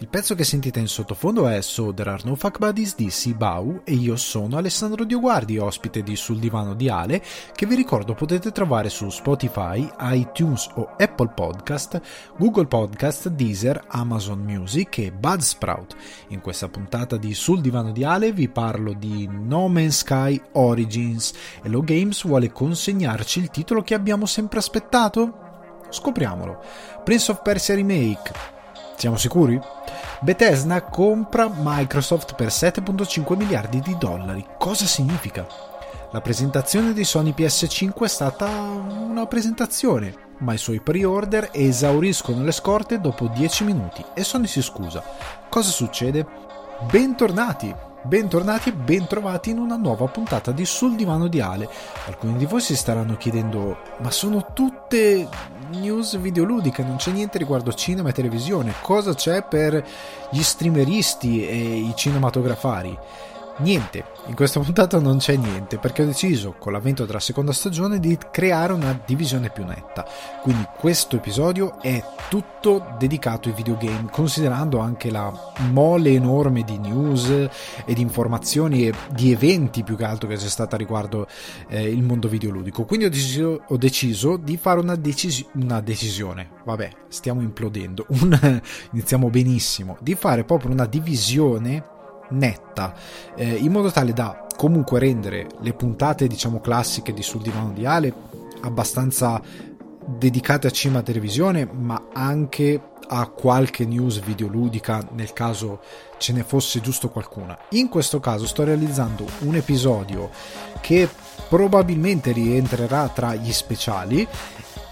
Il pezzo che sentite in sottofondo è So There Are No Fuck Buddies di Sibau e io sono Alessandro Dioguardi, ospite di Sul Divano di Ale, che vi ricordo potete trovare su Spotify, iTunes o Apple Podcast, Google Podcast, Deezer, Amazon Music e Buzzsprout. In questa puntata di Sul Divano di Ale vi parlo di No Man's Sky Origins. Hello Games vuole consegnarci il titolo che abbiamo sempre aspettato? Scopriamolo. Prince of Persia Remake. Siamo sicuri? Bethesda compra Microsoft per 7,5 miliardi di dollari. Cosa significa? La presentazione di Sony PS5 è stata una presentazione, ma i suoi pre-order esauriscono le scorte dopo 10 minuti e Sony si scusa. Cosa succede? Bentornati e bentrovati in una nuova puntata di Sul Divano di Ale. Alcuni di voi si staranno chiedendo: ma sono tutte news videoludiche, non c'è niente riguardo cinema e televisione, cosa c'è per gli streameristi e i cinematografari? Niente, in questa puntata non c'è niente, perché ho deciso, con l'avvento della seconda stagione, di creare una divisione più netta. Quindi questo episodio è tutto dedicato ai videogame, considerando anche la mole enorme di news e di informazioni e di eventi più che altro che c'è stata riguardo il mondo videoludico. Quindi ho deciso di fare una decisione, vabbè, stiamo implodendo, iniziamo benissimo, di fare proprio una divisione netta, in modo tale da comunque rendere le puntate, diciamo, classiche di Sul Divano di Ale abbastanza dedicate a cinema e televisione, ma anche a qualche news videoludica nel caso ce ne fosse giusto qualcuna. In questo caso sto realizzando un episodio che probabilmente rientrerà tra gli speciali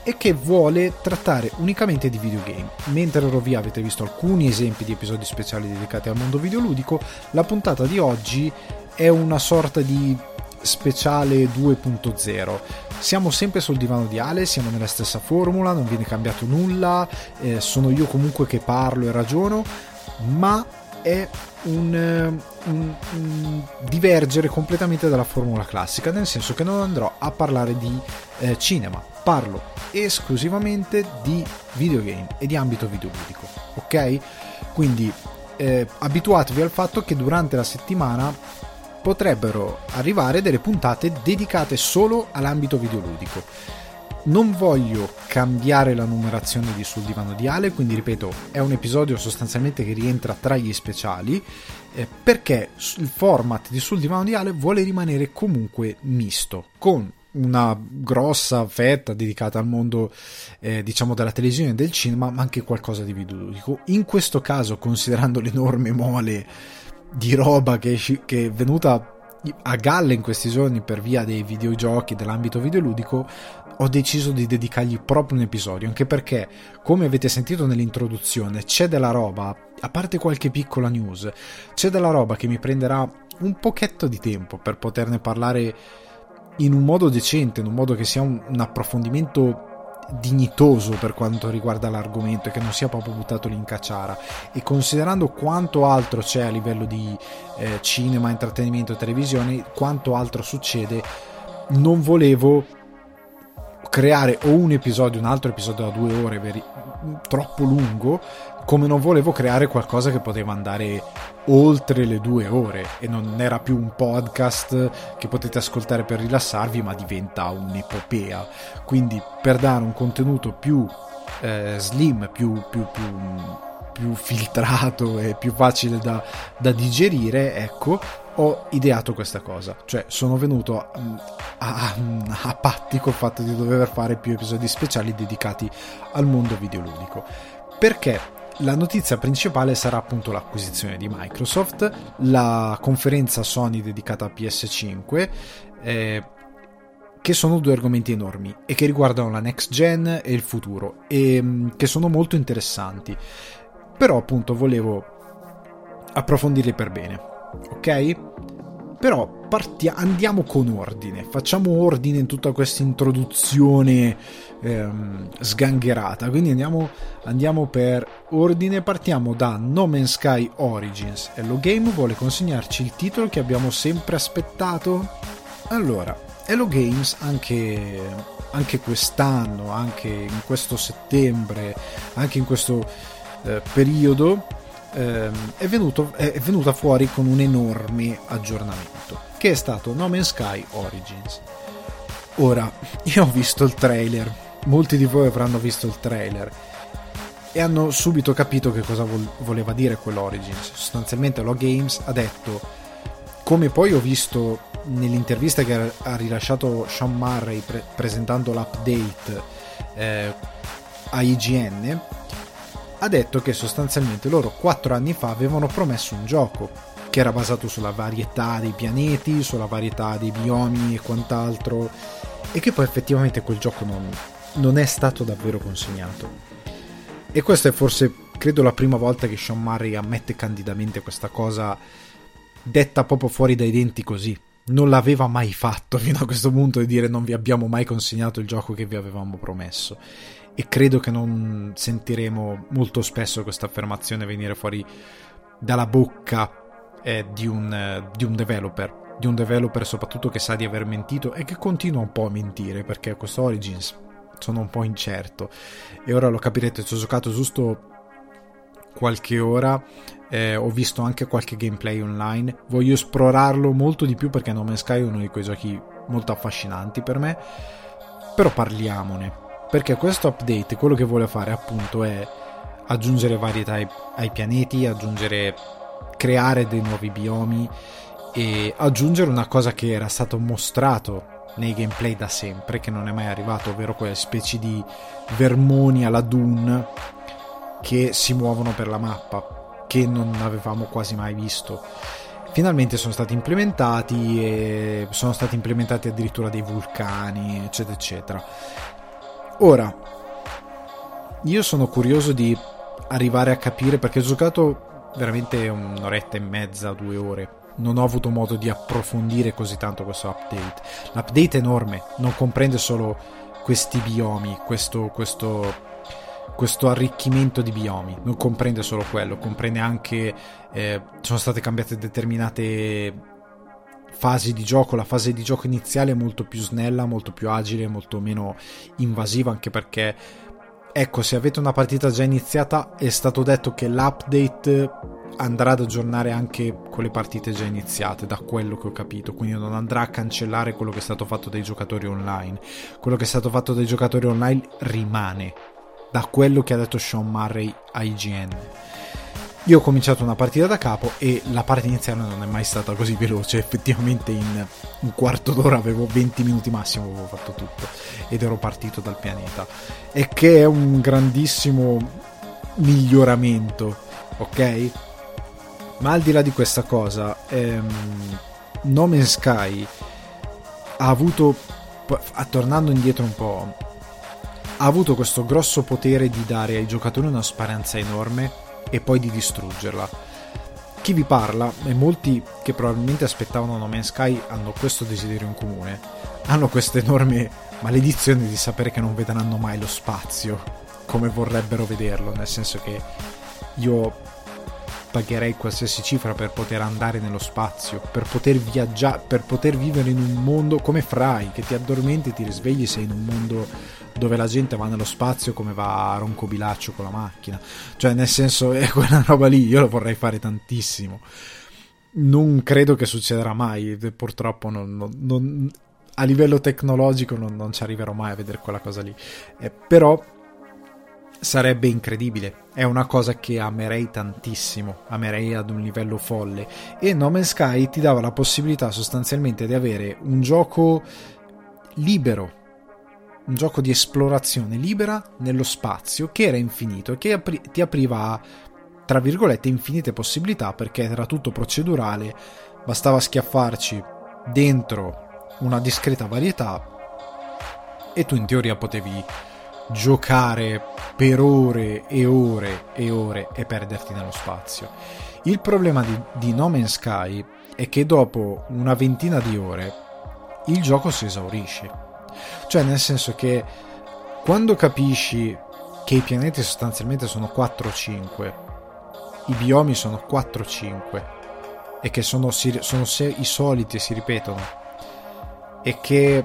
e che vuole trattare unicamente di videogame. Mentre ero via avete visto alcuni esempi di episodi speciali dedicati al mondo videoludico, la puntata di oggi è una sorta di speciale 2.0. Siamo sempre sul divano di Ale, siamo nella stessa formula, non viene cambiato nulla, sono io comunque che parlo e ragiono, ma è un divergere completamente dalla formula classica, nel senso che non andrò a parlare di cinema, parlo esclusivamente di videogame e di ambito videoludico, ok? Quindi abituatevi al fatto che durante la settimana potrebbero arrivare delle puntate dedicate solo all'ambito videoludico. Non voglio cambiare la numerazione di Sul Divano di Ale, quindi ripeto, è un episodio sostanzialmente che rientra tra gli speciali, perché il format di Sul Divano di Ale vuole rimanere comunque misto, con una grossa fetta dedicata al mondo diciamo della televisione e del cinema, ma anche qualcosa di videoludico. In questo caso, considerando l'enorme mole di roba che è venuta a galla in questi giorni per via dei videogiochi dell'ambito videoludico, ho deciso di dedicargli proprio un episodio, anche perché, come avete sentito nell'introduzione, c'è della roba, a parte qualche piccola news, c'è della roba che mi prenderà un pochetto di tempo per poterne parlare in un modo decente, in un modo che sia un approfondimento dignitoso per quanto riguarda l'argomento e che non sia proprio buttato lì in cacciara. E considerando quanto altro c'è a livello di cinema, intrattenimento e televisione, quanto altro succede, non volevo creare o un altro episodio da 2 ore troppo lungo, come non volevo creare qualcosa che poteva andare oltre le 2 ore e non era più un podcast che potete ascoltare per rilassarvi, ma diventa un'epopea. Quindi, per dare un contenuto più slim, più filtrato e più facile da digerire, ecco, ho ideato questa cosa. Cioè, sono venuto a patti col fatto di dover fare più episodi speciali dedicati al mondo videoludico, perché la notizia principale sarà appunto l'acquisizione di Microsoft, la conferenza Sony dedicata a PS5, che sono 2 argomenti enormi e che riguardano la next gen e il futuro e che sono molto interessanti, però appunto volevo approfondirli per bene, ok? Però andiamo con ordine, facciamo ordine in tutta questa introduzione sgangherata, quindi andiamo per ordine. Partiamo da No Man's Sky Origins. Hello Game vuole consegnarci il titolo che abbiamo sempre aspettato? Allora, Hello Games anche quest'anno, anche in questo settembre, anche in questo periodo è venuta fuori con un enorme aggiornamento che è stato No Man's Sky Origins. Ora, io ho visto il trailer, molti di voi avranno visto il trailer e hanno subito capito che cosa voleva dire quell'Origins. Sostanzialmente Hello Games ha detto, come poi ho visto nell'intervista che ha rilasciato Sean Murray presentando l'update a IGN, ha detto che sostanzialmente loro 4 anni fa avevano promesso un gioco che era basato sulla varietà dei pianeti, sulla varietà dei biomi e quant'altro, e che poi effettivamente quel gioco non è stato davvero consegnato. E questa è forse, credo, la prima volta che Sean Murray ammette candidamente questa cosa, detta proprio fuori dai denti così. Non l'aveva mai fatto fino a questo punto, di dire non vi abbiamo mai consegnato il gioco che vi avevamo promesso, e credo che non sentiremo molto spesso questa affermazione venire fuori dalla bocca di un developer, soprattutto che sa di aver mentito e che continua un po' a mentire, perché questo Origins sono un po' incerto e ora lo capirete. Ci ho giocato giusto qualche ora, ho visto anche qualche gameplay online, voglio esplorarlo molto di più perché No Man's Sky è uno di quei giochi molto affascinanti per me, però parliamone, perché questo update quello che vuole fare appunto è aggiungere varietà ai pianeti, creare dei nuovi biomi e aggiungere una cosa che era stato mostrato nei gameplay da sempre, che non è mai arrivato, ovvero quelle specie di vermoni alla Doom che si muovono per la mappa, che non avevamo quasi mai visto. Finalmente sono stati implementati, e sono stati implementati addirittura dei vulcani, eccetera eccetera. Ora io sono curioso di arrivare a capire, perché ho giocato veramente un'oretta e mezza, 2 ore, non ho avuto modo di approfondire così tanto questo update. L'update è enorme, non comprende solo questi biomi, questo arricchimento di biomi, non comprende solo quello, comprende anche sono state cambiate determinate fasi di gioco. La fase di gioco iniziale è molto più snella, molto più agile, molto meno invasiva, anche perché, ecco, se avete una partita già iniziata, è stato detto che l'update andrà ad aggiornare anche con le partite già iniziate, da quello che ho capito, quindi non andrà a cancellare quello che è stato fatto dai giocatori online. Quello che è stato fatto dai giocatori online rimane, da quello che ha detto Sean Murray a IGN. Io ho cominciato una partita da capo e la parte iniziale non è mai stata così veloce, effettivamente in un quarto d'ora, avevo 20 minuti massimo, avevo fatto tutto ed ero partito dal pianeta, e che è un grandissimo miglioramento, ok? Ma al di là di questa cosa, No Man's Sky ha avuto, tornando indietro un po', ha avuto questo grosso potere di dare ai giocatori una speranza enorme e poi di distruggerla. Chi vi parla, e molti che probabilmente aspettavano No Man's Sky hanno questo desiderio in comune, hanno questa enorme maledizione di sapere che non vedranno mai lo spazio come vorrebbero vederlo, nel senso che io pagherei qualsiasi cifra per poter andare nello spazio, per poter viaggiare, per poter vivere in un mondo come Fry, che ti addormenti e ti risvegli, sei in un mondo dove la gente va nello spazio come va a Ronco Bilaccio con la macchina, cioè nel senso è quella roba lì, io lo vorrei fare tantissimo. Non credo che succederà mai, purtroppo non a livello tecnologico non ci arriverò mai a vedere quella cosa lì, però sarebbe incredibile, è una cosa che amerei tantissimo, amerei ad un livello folle, e No Man's Sky ti dava la possibilità sostanzialmente di avere un gioco libero, un gioco di esplorazione libera nello spazio che era infinito e che ti apriva a, tra virgolette, infinite possibilità, perché era tutto procedurale, bastava schiaffarci dentro una discreta varietà e tu in teoria potevi giocare per ore e ore e ore e perderti nello spazio. Il problema di No Man's Sky è che dopo una ventina di ore il gioco si esaurisce, cioè nel senso che quando capisci che i pianeti sostanzialmente sono 4 o 5, i biomi sono 4 o 5 e che sono i soliti e si ripetono, è che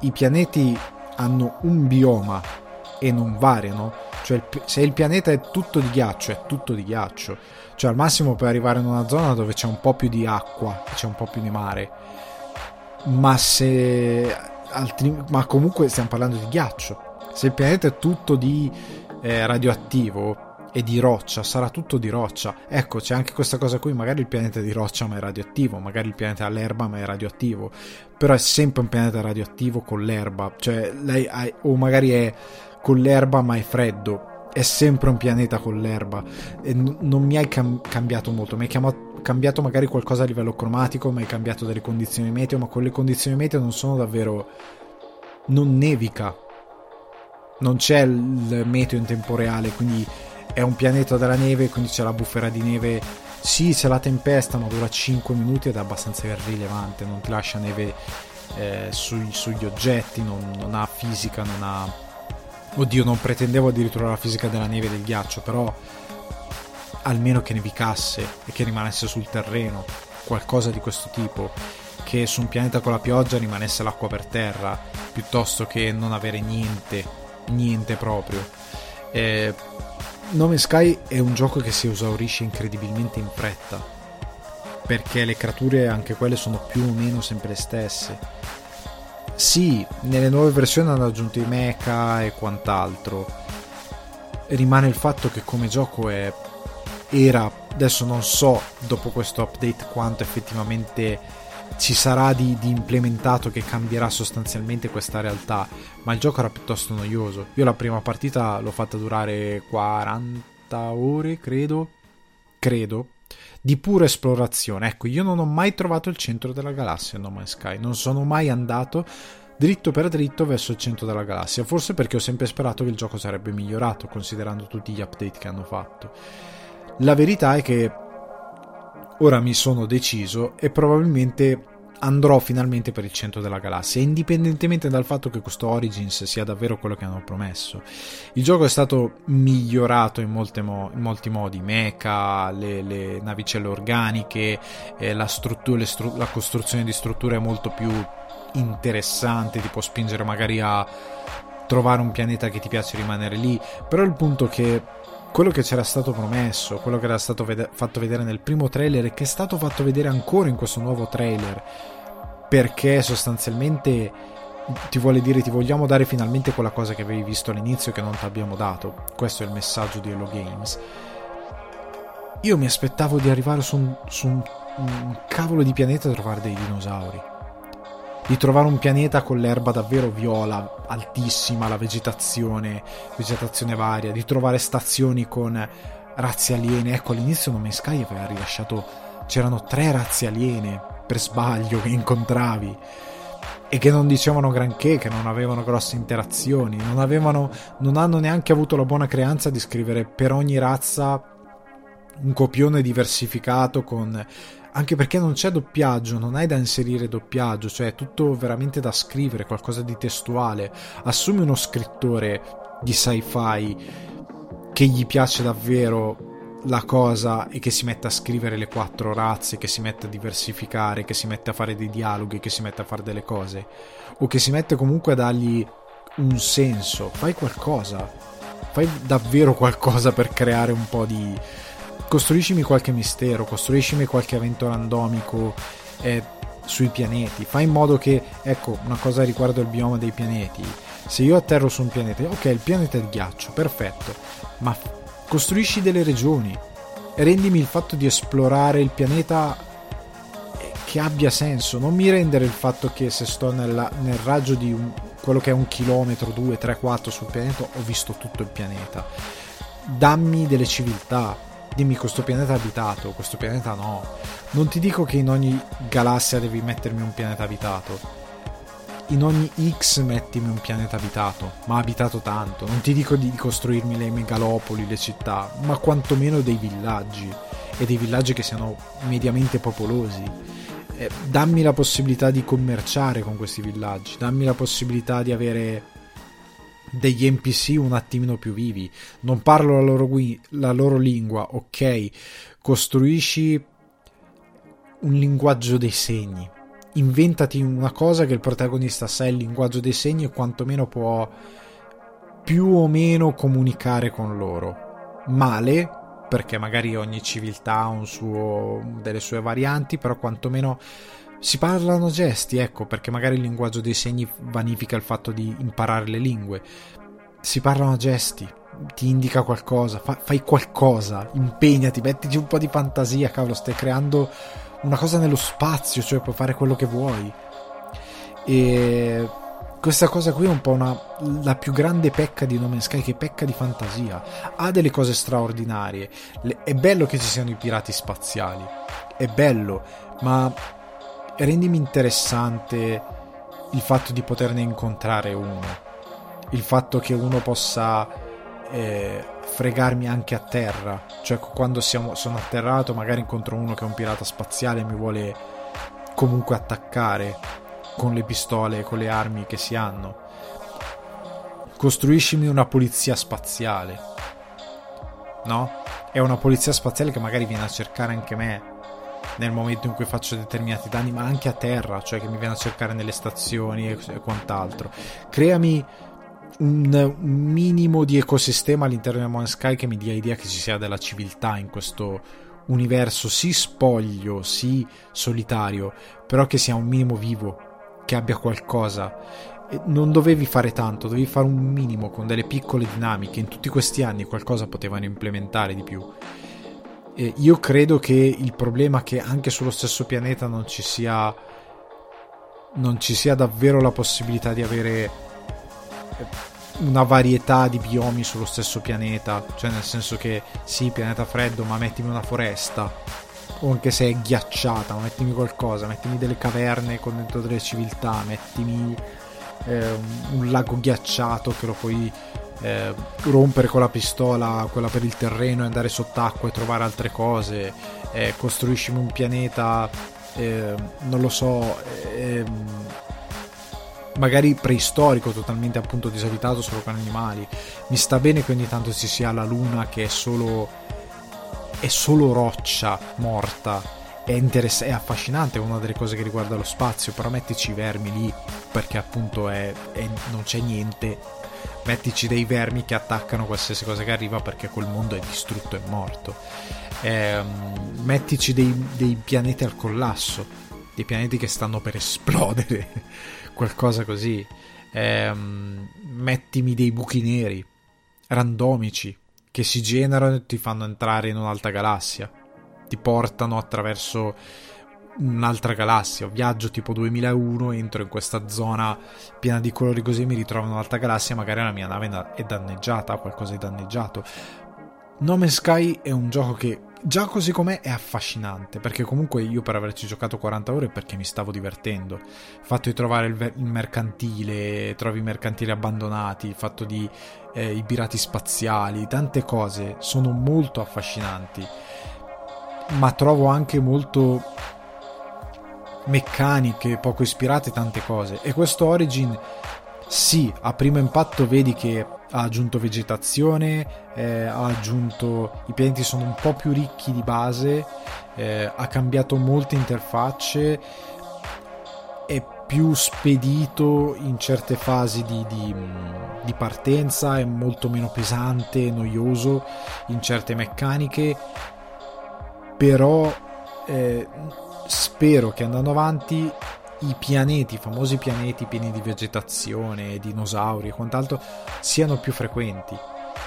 i pianeti hanno un bioma e non variano, cioè se il pianeta è tutto di ghiaccio è tutto di ghiaccio, cioè al massimo puoi arrivare in una zona dove c'è un po' più di acqua, c'è un po' più di mare, ma se ma comunque stiamo parlando di ghiaccio. Se il pianeta è tutto di radioattivo e di roccia, sarà tutto di roccia. Ecco, c'è anche questa cosa qui, magari il pianeta è di roccia ma è radioattivo, magari il pianeta ha l'erba ma è radioattivo, però è sempre un pianeta radioattivo con l'erba, cioè lei ha, o magari è con l'erba ma è freddo, è sempre un pianeta con l'erba. E non mi hai cambiato molto, mi hai cambiato magari qualcosa a livello cromatico, mi hai cambiato delle condizioni meteo, ma quelle condizioni meteo non sono davvero, non nevica, non c'è il meteo in tempo reale, quindi è un pianeta della neve, quindi c'è la bufera di neve, sì c'è la tempesta ma dura 5 minuti ed è abbastanza irrilevante, non ti lascia neve sugli oggetti, non ha fisica, non ha, oddio non pretendevo addirittura la fisica della neve e del ghiaccio, però almeno che nevicasse e che rimanesse sul terreno, qualcosa di questo tipo, che su un pianeta con la pioggia rimanesse l'acqua per terra piuttosto che non avere niente proprio. No Man's Sky è un gioco che si esaurisce incredibilmente in fretta, perché le creature anche quelle sono più o meno sempre le stesse. Sì, nelle nuove versioni hanno aggiunto i mecha e quant'altro, rimane il fatto che come gioco era, adesso non so dopo questo update quanto effettivamente ci sarà di implementato che cambierà sostanzialmente questa realtà, ma il gioco era piuttosto noioso. Io la prima partita l'ho fatta durare 40 ore credo di pura esplorazione. Ecco, io non ho mai trovato il centro della galassia in No Man's Sky, non sono mai andato dritto per dritto verso il centro della galassia, forse perché ho sempre sperato che il gioco sarebbe migliorato considerando tutti gli update che hanno fatto. La verità è che ora mi sono deciso e probabilmente andrò finalmente per il centro della galassia, indipendentemente dal fatto che questo Origins sia davvero quello che hanno promesso. Il gioco è stato migliorato in molti modi, mecha, le navicelle organiche, la costruzione di strutture è molto più interessante, ti può spingere magari a trovare un pianeta che ti piace, rimanere lì. Però il punto è che quello che c'era stato promesso, quello che era stato fatto vedere nel primo trailer e che è stato fatto vedere ancora in questo nuovo trailer, perché sostanzialmente ti vuole dire ti vogliamo dare finalmente quella cosa che avevi visto all'inizio che non ti abbiamo dato. Questo è il messaggio di Hello Games. Io mi aspettavo di arrivare su un cavolo di pianeta e trovare dei dinosauri, di trovare un pianeta con l'erba davvero viola, altissima, la vegetazione varia, di trovare stazioni con razze aliene. Ecco, all'inizio No Man's Sky aveva rilasciato, c'erano 3 razze aliene per sbaglio che incontravi e che non dicevano granché, che non avevano grosse interazioni, non hanno neanche avuto la buona creanza di scrivere per ogni razza un copione diversificato con, anche perché non c'è doppiaggio, non hai da inserire doppiaggio, cioè è tutto veramente da scrivere, qualcosa di testuale. Assumi uno scrittore di sci-fi che gli piace davvero la cosa e che si metta a scrivere le 4 razze, che si metta a diversificare, che si mette a fare dei dialoghi, che si mette a fare delle cose, o che si mette comunque a dargli un senso. Fai qualcosa, fai davvero qualcosa per creare un po' di, costruiscimi qualche mistero, costruiscimi qualche evento randomico sui pianeti, fai in modo che, ecco, una cosa riguardo il bioma dei pianeti, se io atterro su un pianeta, ok, il pianeta è di ghiaccio, perfetto, ma costruisci delle regioni, rendimi il fatto di esplorare il pianeta che abbia senso, non mi rendere il fatto che se sto nel raggio di quello che è 1 chilometro, 2, 3, 4 sul pianeta, ho visto tutto il pianeta. Dammi delle civiltà, dimmi questo pianeta abitato, questo pianeta no. Non ti dico che in ogni galassia devi mettermi un pianeta abitato, in ogni X mettimi un pianeta abitato, ma abitato tanto. Non ti dico di costruirmi le megalopoli, le città, ma quantomeno dei villaggi, e dei villaggi che siano mediamente popolosi. Dammi la possibilità di commerciare con questi villaggi, dammi la possibilità di avere degli NPC un attimino più vivi. Non parlo la loro lingua, ok, costruisci un linguaggio dei segni, inventati una cosa che il protagonista sa il linguaggio dei segni e quantomeno può più o meno comunicare con loro. Male, perché magari ogni civiltà ha un suo, delle sue varianti, però quantomeno si parlano gesti, ecco, perché magari il linguaggio dei segni vanifica il fatto di imparare le lingue. Si parlano gesti, ti indica qualcosa, fai qualcosa, impegnati, mettici un po' di fantasia, cavolo, stai creando una cosa nello spazio, cioè puoi fare quello che vuoi. E questa cosa qui è un po' la più grande pecca di No Man's Sky, che pecca di fantasia. Ha delle cose straordinarie, è bello che ci siano i pirati spaziali, è bello, ma rendimi interessante il fatto di poterne incontrare uno, il fatto che uno possa fregarmi anche a terra, cioè quando sono atterrato magari incontro uno che è un pirata spaziale e mi vuole comunque attaccare con le pistole, con le armi che si hanno. Costruiscimi una polizia spaziale, no? È una polizia spaziale che magari viene a cercare anche me nel momento in cui faccio determinati danni, ma anche a terra, cioè che mi viene a cercare nelle stazioni e quant'altro. Creami un minimo di ecosistema all'interno di No Man's Sky che mi dia idea che ci sia della civiltà in questo universo, sì spoglio, sì solitario, però che sia un minimo vivo, che abbia qualcosa. E non dovevi fare tanto, dovevi fare un minimo con delle piccole dinamiche. In tutti questi anni qualcosa potevano implementare di più. E io credo che il problema è che anche sullo stesso pianeta non ci sia davvero la possibilità di avere una varietà di biomi sullo stesso pianeta, cioè nel senso che sì, pianeta freddo, ma mettimi una foresta, o anche se è ghiacciata, ma mettimi qualcosa, mettimi delle caverne con dentro delle civiltà, mettimi un lago ghiacciato che lo puoi rompere con la pistola, quella per il terreno, e andare sott'acqua e trovare altre cose. Costruiscimi un pianeta non lo so, magari preistorico, totalmente appunto disabitato, solo con animali. Mi sta bene che ogni tanto ci sia la luna che è solo roccia morta, è affascinante, è una delle cose che riguarda lo spazio, però mettici i vermi lì, perché appunto non c'è niente. Mettici dei vermi che attaccano qualsiasi cosa che arriva, perché quel mondo è distrutto e morto. Mettici dei pianeti al collasso, dei pianeti che stanno per esplodere, qualcosa così. Mettimi dei buchi neri randomici che si generano e ti fanno entrare in un'altra galassia, ti portano attraverso un'altra galassia. Viaggio tipo 2001, entro in questa zona piena di colori così, mi ritrovo in un'altra galassia, magari la mia nave è danneggiata, qualcosa è danneggiato. No Man's Sky è un gioco che già così com'è è affascinante, perché comunque io per averci giocato 40 ore perché mi stavo divertendo. Fatto di trovare il mercantile, trovi i mercantili abbandonati, fatto di i pirati spaziali, tante cose sono molto affascinanti, ma trovo anche molto meccaniche, poco ispirate tante cose. E questo Origin, sì, a primo impatto vedi che ha aggiunto vegetazione, ha aggiunto, i pianeti sono un po' più ricchi di base, ha cambiato molte interfacce, è più spedito in certe fasi di partenza, è molto meno pesante, noioso in certe meccaniche, però spero che andando avanti i pianeti, i famosi pianeti pieni di vegetazione, dinosauri e quant'altro, siano più frequenti,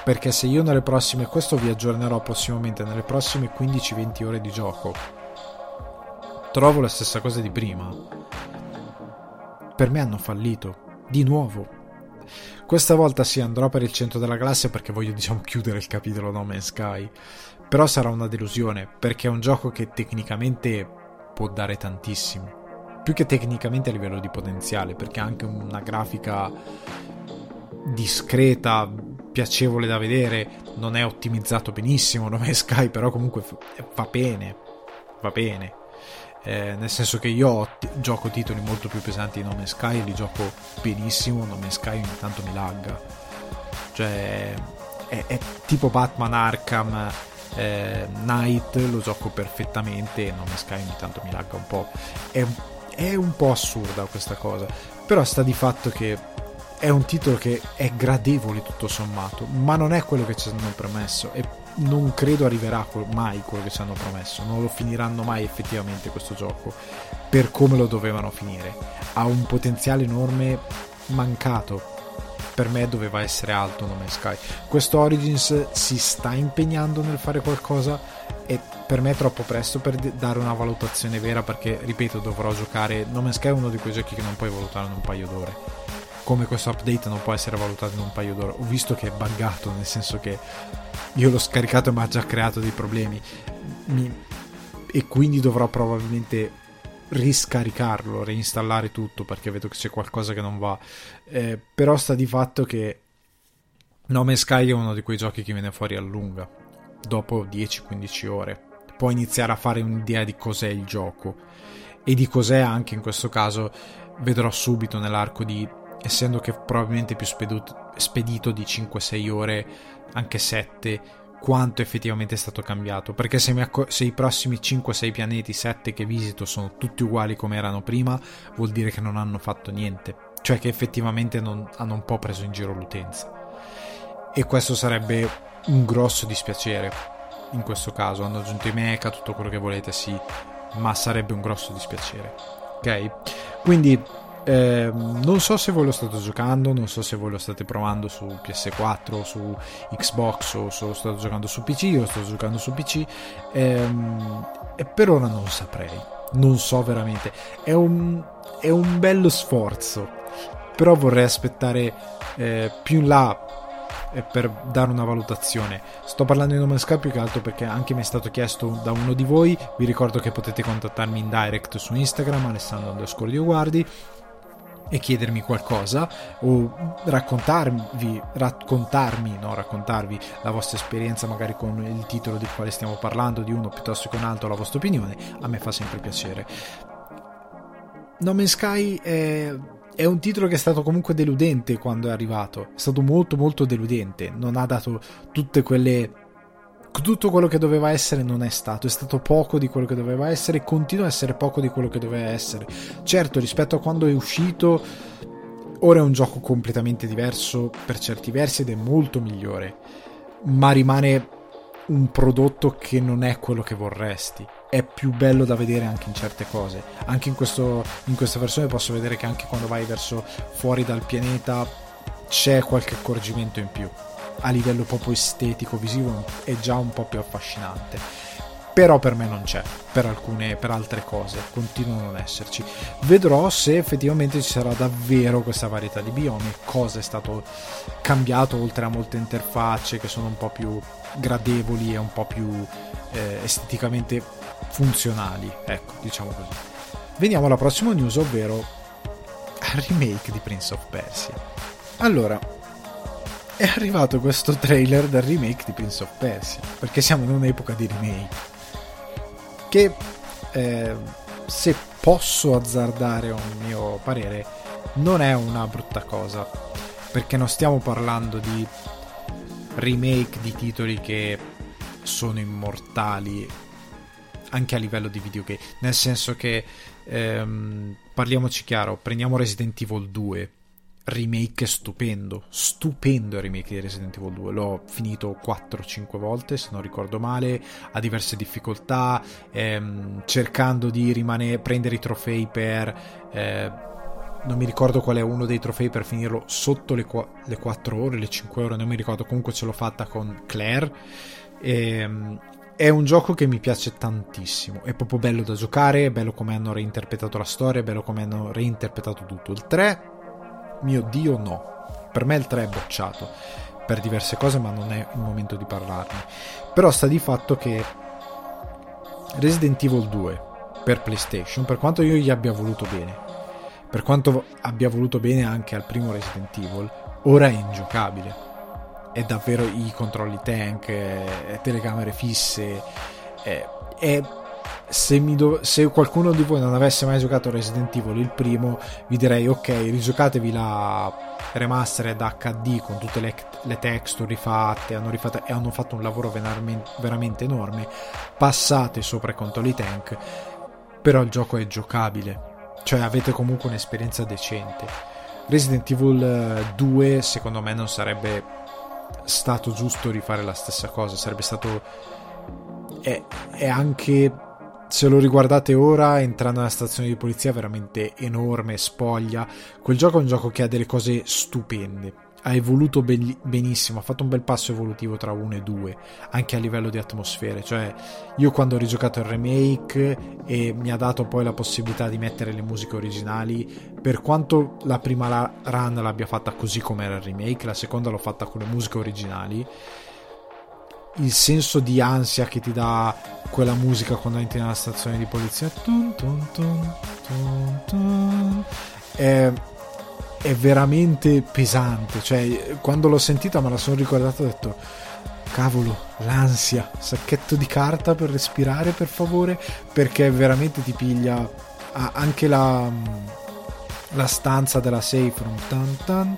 perché se io nelle prossime, questo vi aggiornerò prossimamente, nelle prossime 15-20 ore di gioco trovo la stessa cosa di prima, per me hanno fallito di nuovo. Questa volta sì, andrò per il centro della galassia, perché voglio, diciamo, chiudere il capitolo No Man's Sky, però sarà una delusione, perché è un gioco che tecnicamente può dare tantissimo, più che tecnicamente a livello di potenziale, perché ha anche una grafica discreta, piacevole da vedere, non è ottimizzato benissimo No Man's Sky, però comunque va bene, nel senso che io gioco titoli molto più pesanti di No Man's Sky e li gioco benissimo. No Man's Sky ogni tanto mi lagga, cioè è tipo Batman Arkham Knight, lo gioco perfettamente, No Man's Sky ogni tanto mi lagga un po', è È un po' assurda questa cosa, però sta di fatto che è un titolo che è gradevole tutto sommato, ma non è quello che ci hanno promesso e non credo arriverà mai quello che ci hanno promesso. Non lo finiranno mai effettivamente questo gioco per come lo dovevano finire. Ha un potenziale enorme mancato. Per me doveva essere alto No Man's Sky. Questo Origins si sta impegnando nel fare qualcosa e per me è troppo presto per dare una valutazione vera, perché ripeto, dovrò giocare. No Man's Sky è uno di quei giochi che non puoi valutare in un paio d'ore, come questo update non può essere valutato in un paio d'ore. Ho visto che è buggato, nel senso che io l'ho scaricato e mi ha già creato dei problemi e quindi dovrò probabilmente riscaricarlo, reinstallare tutto, perché vedo che c'è qualcosa che non va. Però sta di fatto che No Man's Sky è uno di quei giochi che viene fuori a lunga, dopo 10-15 ore puoi iniziare a fare un'idea di cos'è il gioco e di cos'è anche in questo caso. Vedrò subito nell'arco di, essendo che probabilmente più spedito di 5-6 ore, anche 7, quanto effettivamente è stato cambiato, perché se i prossimi 5-6 pianeti, 7 che visito sono tutti uguali come erano prima, vuol dire che non hanno fatto niente, cioè che effettivamente hanno un po' preso in giro l'utenza, e questo sarebbe un grosso dispiacere. In questo caso hanno aggiunto i mecha, tutto quello che volete, sì, ma sarebbe un grosso dispiacere, ok? Quindi non so se voi lo state giocando, non so se voi lo state provando su PS4 o su Xbox, o se lo state giocando su PC. Io lo sto giocando su PC e per ora non saprei, non so veramente. È un bello sforzo, però vorrei aspettare più in là per dare una valutazione. Sto parlando di No Man's Sky più che altro perché anche mi è stato chiesto da uno di voi. Vi ricordo che potete contattarmi in direct su Instagram, alessandro_dioguardi, e chiedermi qualcosa o raccontarvi la vostra esperienza, magari con il titolo di quale stiamo parlando, di uno piuttosto che un altro, la vostra opinione. A me fa sempre piacere. No Man's Sky è un titolo che è stato comunque deludente quando è arrivato, è stato molto molto deludente, non ha dato tutto quello che doveva essere, non è stato poco di quello che doveva essere, continua a essere poco di quello che doveva essere. Certo, rispetto a quando è uscito, ora è un gioco completamente diverso per certi versi ed è molto migliore, ma rimane un prodotto che non è quello che vorresti. È più bello da vedere anche in certe cose, anche in questa versione posso vedere che anche quando vai verso fuori dal pianeta c'è qualche accorgimento in più a livello proprio estetico, visivo, è già un po' più affascinante. Però per me non c'è, per altre cose continua a non esserci. Vedrò se effettivamente ci sarà davvero questa varietà di biomi, cosa è stato cambiato oltre a molte interfacce che sono un po' più gradevoli e un po' più esteticamente funzionali, ecco, diciamo così. Veniamo alla prossima news, ovvero al remake di Prince of Persia. Allora, è arrivato questo trailer del remake di Prince of Persia, perché siamo in un'epoca di remake che se posso azzardare un mio parere non è una brutta cosa, perché non stiamo parlando di remake di titoli che sono immortali anche a livello di videogame, nel senso che parliamoci chiaro, prendiamo Resident Evil 2, remake stupendo il remake di Resident Evil 2, l'ho finito 4-5 volte se non ricordo male, a diverse difficoltà, cercando di prendere i trofei per non mi ricordo qual è uno dei trofei, per finirlo sotto le 4 ore, le 5 ore non mi ricordo, comunque ce l'ho fatta con Claire. È un gioco che mi piace tantissimo, è proprio bello da giocare, è bello come hanno reinterpretato la storia, è bello come hanno reinterpretato tutto. Il 3, mio dio no, per me il 3 è bocciato per diverse cose, ma non è il momento di parlarne. Però sta di fatto che Resident Evil 2 per PlayStation, per quanto io gli abbia voluto bene, per quanto abbia voluto bene anche al primo Resident Evil, ora è ingiocabile. È davvero i controlli tank, telecamere fisse, se qualcuno di voi non avesse mai giocato Resident Evil il primo, vi direi ok, rigiocatevi la remastered HD con tutte le texture rifatte e hanno fatto un lavoro veramente enorme. Passate sopra i controlli tank, però il gioco è giocabile, cioè avete comunque un'esperienza decente. Resident Evil 2 secondo me non sarebbe stato giusto rifare la stessa cosa, sarebbe stato è anche, se lo riguardate ora entrando nella stazione di polizia, veramente enorme, spoglia. Quel gioco è un gioco che ha delle cose stupende, ha evoluto benissimo, ha fatto un bel passo evolutivo tra 1 e 2 anche a livello di atmosfere. Cioè io quando ho rigiocato il remake e mi ha dato poi la possibilità di mettere le musiche originali, per quanto la prima run l'abbia fatta così come era il remake, la seconda l'ho fatta con le musiche originali, il senso di ansia che ti dà quella musica quando entri nella stazione di polizia è veramente pesante. Cioè quando l'ho sentita me la sono ricordata, ho detto cavolo, l'ansia, sacchetto di carta per respirare per favore, perché veramente ti piglia anche la stanza della safe room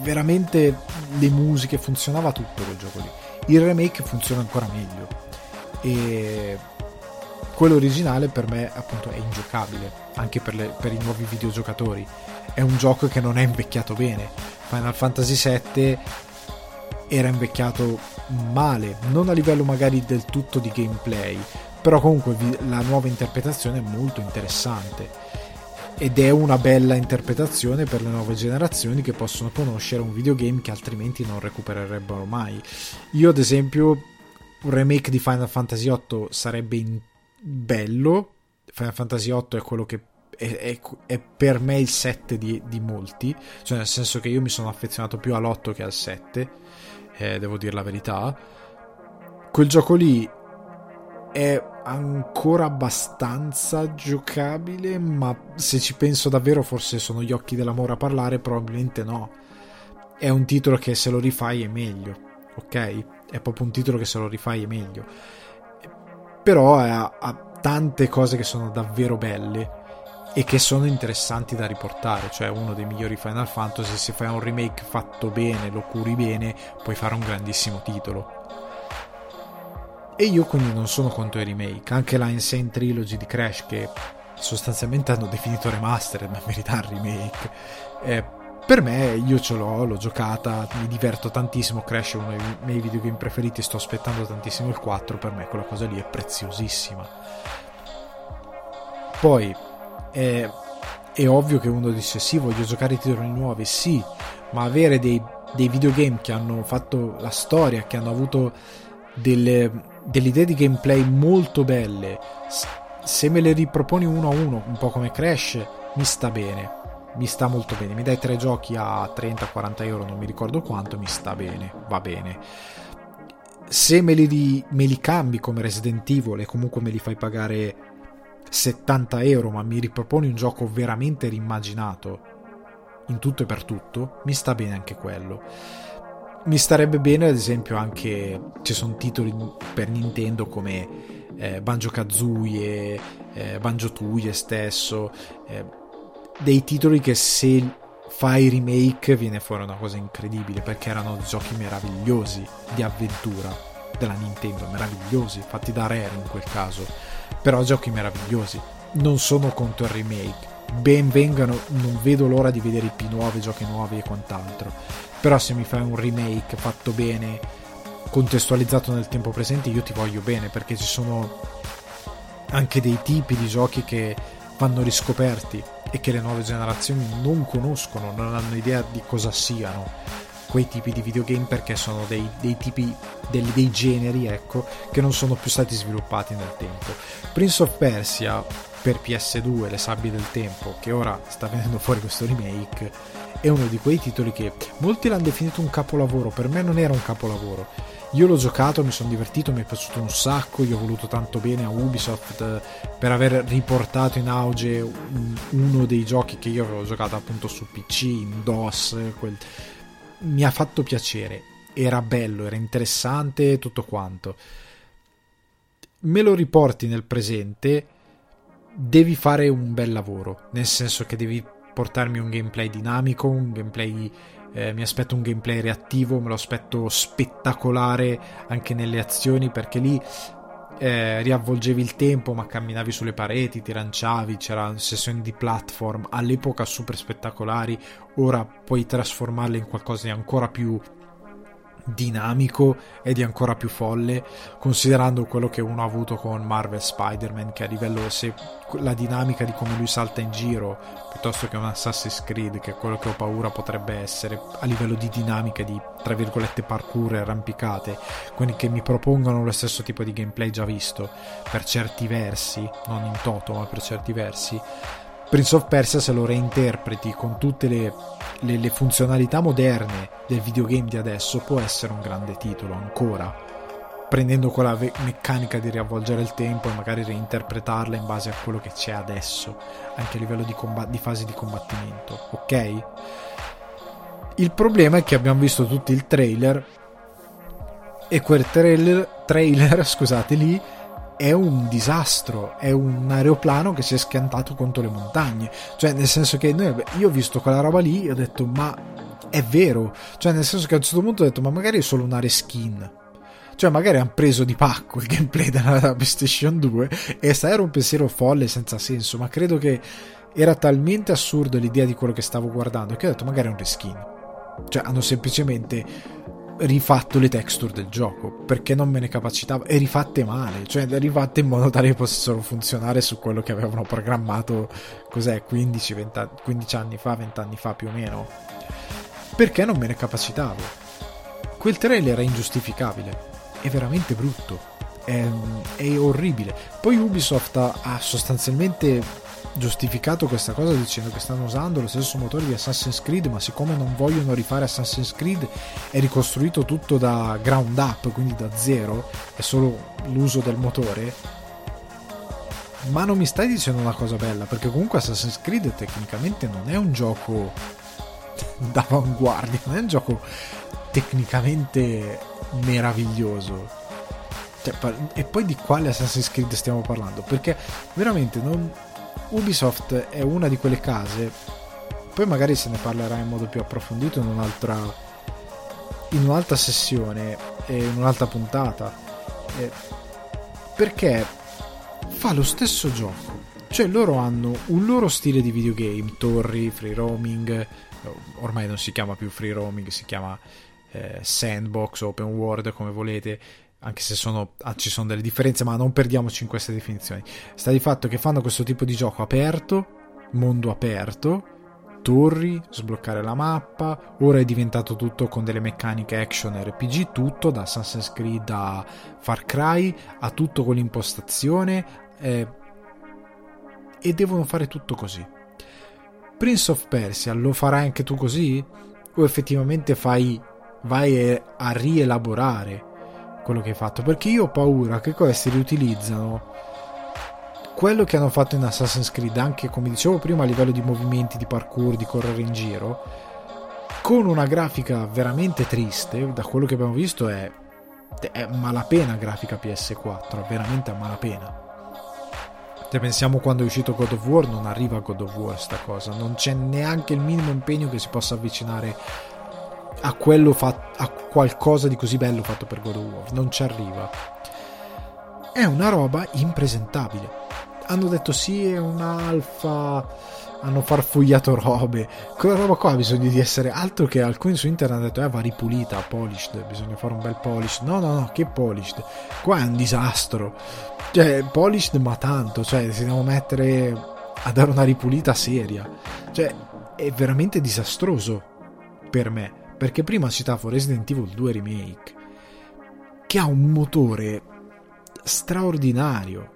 veramente le musiche, funzionava tutto quel gioco lì. Il remake funziona ancora meglio e quello originale per me appunto è ingiocabile anche per i nuovi videogiocatori. È un gioco che non è invecchiato bene. Final Fantasy VII era invecchiato male, non a livello magari del tutto di gameplay, però comunque la nuova interpretazione è molto interessante ed è una bella interpretazione per le nuove generazioni che possono conoscere un videogame che altrimenti non recupererebbero mai. Io ad esempio un remake di Final Fantasy VIII sarebbe bello. Final Fantasy VIII è quello che è per me il 7 di molti, cioè nel senso che io mi sono affezionato più all'8 che al 7, devo dire la verità. Quel gioco lì è ancora abbastanza giocabile, ma se ci penso davvero forse sono gli occhi dell'amore a parlare, probabilmente no. È un titolo che se lo rifai è meglio, ok? È proprio un titolo che se lo rifai è meglio. Però ha tante cose che sono davvero belle e che sono interessanti da riportare. Cioè uno dei migliori Final Fantasy, se fai un remake fatto bene, lo curi bene, puoi fare un grandissimo titolo. E io quindi non sono contro i remake, anche la Insane Trilogy di Crash che sostanzialmente hanno definito remastered, ma in verità il remake per me, io ce l'ho giocata, mi diverto tantissimo. Crash è uno dei miei videogame preferiti, sto aspettando tantissimo il 4, per me quella cosa lì è preziosissima. Poi è ovvio che uno dice sì, voglio giocare i titoli nuovi, sì, ma avere dei videogame che hanno fatto la storia, che hanno avuto delle idee di gameplay molto belle, se me le riproponi uno a uno, un po' come Crash, mi sta bene. Mi sta molto bene, mi dai 3 giochi a 30-40 euro, non mi ricordo quanto, mi sta bene, va bene. Se me li cambi come Resident Evil e comunque me li fai pagare 70 euro, ma mi riproponi un gioco veramente rimmaginato in tutto e per tutto, mi sta bene anche quello. Mi starebbe bene ad esempio anche, ci sono titoli per Nintendo come Banjo-Kazooie, Banjo-Tooie stesso, dei titoli che se fai remake viene fuori una cosa incredibile, perché erano giochi meravigliosi di avventura della Nintendo, meravigliosi, fatti da Rare in quel caso, però giochi meravigliosi. Non sono contro il remake, ben vengano, non vedo l'ora di vedere IP nuovi, giochi nuovi e quant'altro, però se mi fai un remake fatto bene, contestualizzato nel tempo presente, io ti voglio bene, perché ci sono anche dei tipi di giochi che vanno riscoperti e che le nuove generazioni non conoscono, non hanno idea di cosa siano quei tipi di videogame, perché sono dei tipi, dei generi, ecco, che non sono più stati sviluppati nel tempo. Prince of Persia per PS2, Le sabbie del tempo, che ora sta venendo fuori questo remake, è uno di quei titoli che molti l'hanno definito un capolavoro, per me non era un capolavoro. Io l'ho giocato, mi sono divertito, mi è piaciuto un sacco, io ho voluto tanto bene a Ubisoft per aver riportato in auge uno dei giochi che io avevo giocato appunto su PC, in DOS, mi ha fatto piacere, era bello, era interessante, tutto quanto. Me lo riporti nel presente, devi fare un bel lavoro, nel senso che devi portarmi un gameplay dinamico, un gameplay... mi aspetto un gameplay reattivo, me lo aspetto spettacolare anche nelle azioni, perché lì riavvolgevi il tempo, ma camminavi sulle pareti, ti lanciavi, c'erano sessioni di platform all'epoca super spettacolari. Ora puoi trasformarle in qualcosa di ancora più dinamico e di ancora più folle, considerando quello che uno ha avuto con Marvel Spider-Man, che a livello, se la dinamica di come lui salta in giro, piuttosto che un Assassin's Creed, che è quello che ho paura potrebbe essere a livello di dinamica di, tra virgolette, parkour e arrampicate, quindi che mi propongano lo stesso tipo di gameplay già visto per certi versi, non in toto ma per certi versi. Prince of Persia, se lo reinterpreti con tutte le funzionalità moderne del videogame di adesso, può essere un grande titolo ancora, prendendo quella meccanica di riavvolgere il tempo e magari reinterpretarla in base a quello che c'è adesso, anche a livello di fasi di combattimento, ok? Il problema è che abbiamo visto tutti il trailer, e quel trailer lì è un disastro, è un aeroplano che si è schiantato contro le montagne, cioè nel senso che io ho visto quella roba lì e ho detto ma è vero, cioè nel senso che a un certo punto ho detto ma magari è solo una reskin, cioè magari hanno preso di pacco il gameplay della PlayStation 2 e era un pensiero folle senza senso, ma credo che era talmente assurdo l'idea di quello che stavo guardando che ho detto magari è un reskin, cioè hanno semplicemente rifatto le texture del gioco perché non me ne capacitavo, e rifatte male, cioè rifatte in modo tale che potessero funzionare su quello che avevano programmato, cos'è, 20 anni fa più o meno, perché non me ne capacitavo. Quel trailer è ingiustificabile, è veramente brutto, è orribile. Poi Ubisoft ha sostanzialmente giustificato questa cosa dicendo che stanno usando lo stesso motore di Assassin's Creed, ma siccome non vogliono rifare Assassin's Creed è ricostruito tutto da ground up, quindi da zero, è solo l'uso del motore. Ma non mi stai dicendo una cosa bella, perché comunque Assassin's Creed tecnicamente non è un gioco d'avanguardia, non è un gioco tecnicamente meraviglioso. Cioè, e poi di quale Assassin's Creed stiamo parlando? Perché veramente non... Ubisoft è una di quelle case, poi magari se ne parlerà in modo più approfondito in un'altra sessione, in un'altra puntata, perché fa lo stesso gioco, cioè loro hanno un loro stile di videogame, torri, free roaming, ormai non si chiama più free roaming, si chiama sandbox, open world, come volete, anche se ci sono delle differenze, ma non perdiamoci in queste definizioni. Sta di fatto che fanno questo tipo di gioco aperto, mondo aperto, torri, sbloccare la mappa, ora è diventato tutto con delle meccaniche action RPG, tutto da Assassin's Creed a Far Cry, a tutto con l'impostazione, e devono fare tutto così. Prince of Persia lo farai anche tu così? O effettivamente vai a rielaborare quello che hai fatto? Perché io ho paura che questi riutilizzano quello che hanno fatto in Assassin's Creed, anche come dicevo prima a livello di movimenti, di parkour, di correre in giro, con una grafica veramente triste. Da quello che abbiamo visto è malapena grafica PS4, veramente a malapena. Se pensiamo quando è uscito God of War, non arriva a God of War sta cosa, non c'è neanche il minimo impegno che si possa avvicinare a qualcosa di così bello fatto per God of War, non ci arriva, è una roba impresentabile. Hanno detto sì, è un'alfa, hanno farfugliato robe, quella roba qua ha bisogno di essere altro, che alcuni su internet hanno detto va ripulita, polished, bisogna fare un bel polished, no, che polished, qua è un disastro, cioè polished ma tanto, cioè si devono mettere a dare una ripulita seria, cioè è veramente disastroso per me. Perché prima citavo Resident Evil 2 Remake, che ha un motore straordinario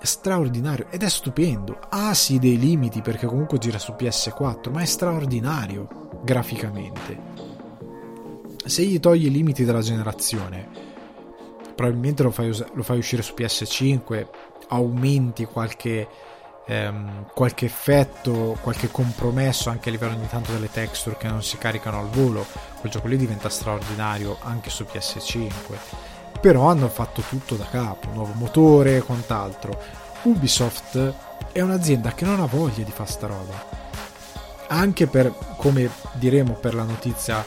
ed è stupendo, sì dei limiti perché comunque gira su PS4, ma è straordinario graficamente. Se gli togli i limiti della generazione probabilmente lo fai uscire su PS5, aumenti qualche effetto, qualche compromesso anche a livello ogni tanto delle texture che non si caricano al volo, quel gioco lì diventa straordinario anche su PS5. Però hanno fatto tutto da capo, nuovo motore e quant'altro. Ubisoft è un'azienda che non ha voglia di fare sta roba, anche per, come diremo per la notizia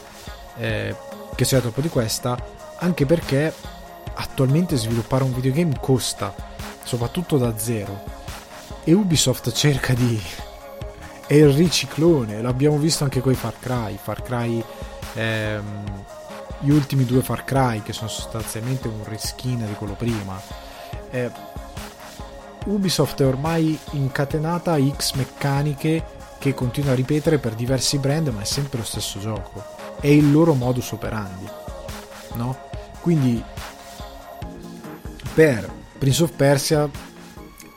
che c'è dopo di questa, anche perché attualmente sviluppare un videogame costa, soprattutto da zero, e Ubisoft cerca di... è il riciclone, l'abbiamo visto anche con i Far Cry, gli ultimi due Far Cry che sono sostanzialmente un reskin di quello prima. Ubisoft è ormai incatenata a X meccaniche che continua a ripetere per diversi brand, ma è sempre lo stesso gioco, è il loro modus operandi, no? Quindi per Prince of Persia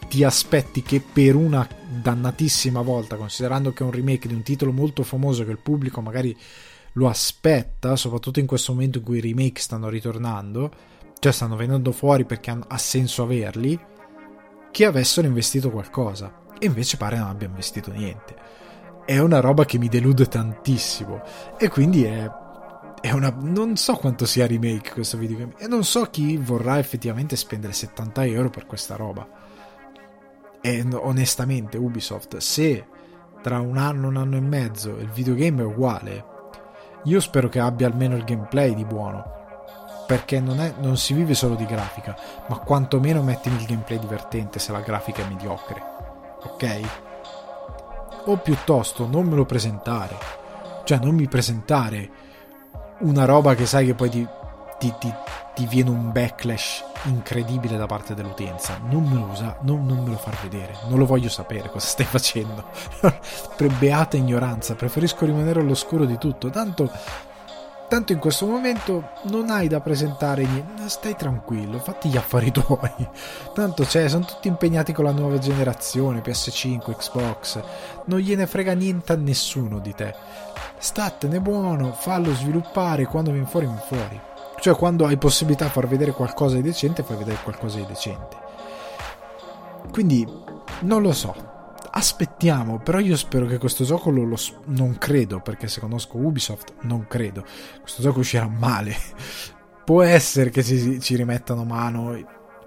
ti aspetti che per una dannatissima volta, considerando che è un remake di un titolo molto famoso che il pubblico magari lo aspetta, soprattutto in questo momento in cui i remake stanno ritornando, cioè stanno venendo fuori perché ha senso averli, che avessero investito qualcosa, e invece pare non abbiano investito niente. È una roba che mi delude tantissimo, e quindi è una... non so quanto sia remake questo videogame, e non so chi vorrà effettivamente spendere €70 per questa roba. E onestamente Ubisoft, se tra un anno e mezzo il videogame è uguale, io spero che abbia almeno il gameplay di buono, perché non si vive solo di grafica, ma quantomeno mettimi il gameplay divertente se la grafica è mediocre, ok? O piuttosto non me lo presentare, cioè non mi presentare una roba che sai che poi ti viene un backlash incredibile da parte dell'utenza. Non me lo far vedere, non lo voglio sapere cosa stai facendo. Beata ignoranza, preferisco rimanere all'oscuro di tutto, tanto in questo momento non hai da presentare niente, stai tranquillo, fatti gli affari tuoi, tanto sono tutti impegnati con la nuova generazione PS5, Xbox, non gliene frega niente a nessuno di te, statene buono, fallo sviluppare, quando viene fuori, cioè quando hai possibilità di far vedere qualcosa di decente fai vedere qualcosa di decente. Quindi non lo so, aspettiamo, però io spero che questo gioco non credo, perché se conosco Ubisoft non credo questo gioco uscirà male. Può essere che ci rimettano mano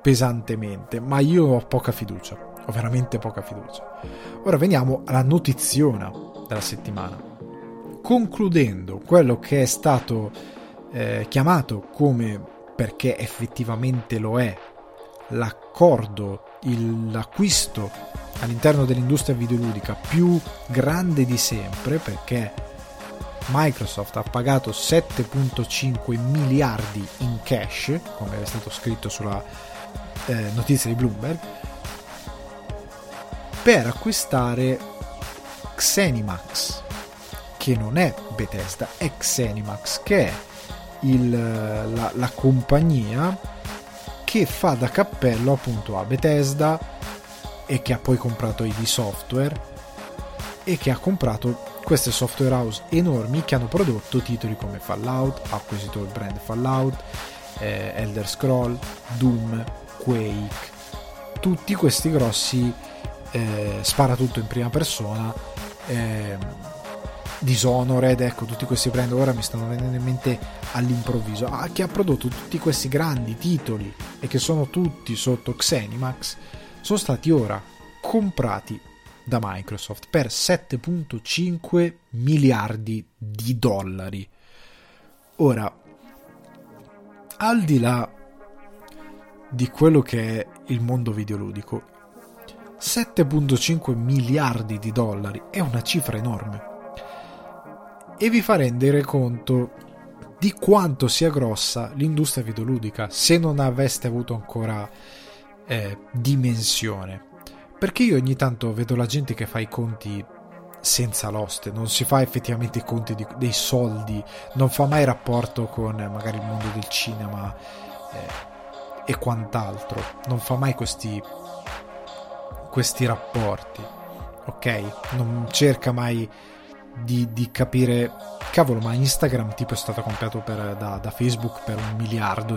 pesantemente, ma io ho veramente poca fiducia. Ora veniamo alla notiziona della settimana, concludendo quello che è stato chiamato come, perché effettivamente lo è, l'accordo, l'acquisto all'interno dell'industria videoludica più grande di sempre, perché Microsoft ha pagato 7.5 miliardi in cash, come è stato scritto sulla notizia di Bloomberg, per acquistare ZeniMax, che non è Bethesda, è ZeniMax, che è la compagnia che fa da cappello appunto a Bethesda, e che ha poi comprato ID Software, e che ha comprato queste software house enormi che hanno prodotto titoli come Fallout, ha acquisito il brand Fallout, Elder Scroll, Doom, Quake, tutti questi grossi sparatutto in prima persona, Dishonored, ecco, tutti questi brand ora mi stanno venendo in mente all'improvviso, che ha prodotto tutti questi grandi titoli e che sono tutti sotto ZeniMax, sono stati ora comprati da Microsoft per 7.5 miliardi di dollari. Ora, al di là di quello che è il mondo videoludico, 7.5 miliardi di dollari è una cifra enorme, e vi fa rendere conto di quanto sia grossa l'industria videoludica, se non aveste avuto ancora dimensione. Perché io ogni tanto vedo la gente che fa i conti senza l'oste, non si fa effettivamente i conti dei soldi, non fa mai rapporto con magari il mondo del cinema e quant'altro, non fa mai questi rapporti, ok? Non cerca mai di capire, cavolo, ma Instagram tipo è stato comprato da Facebook per $1 miliardo,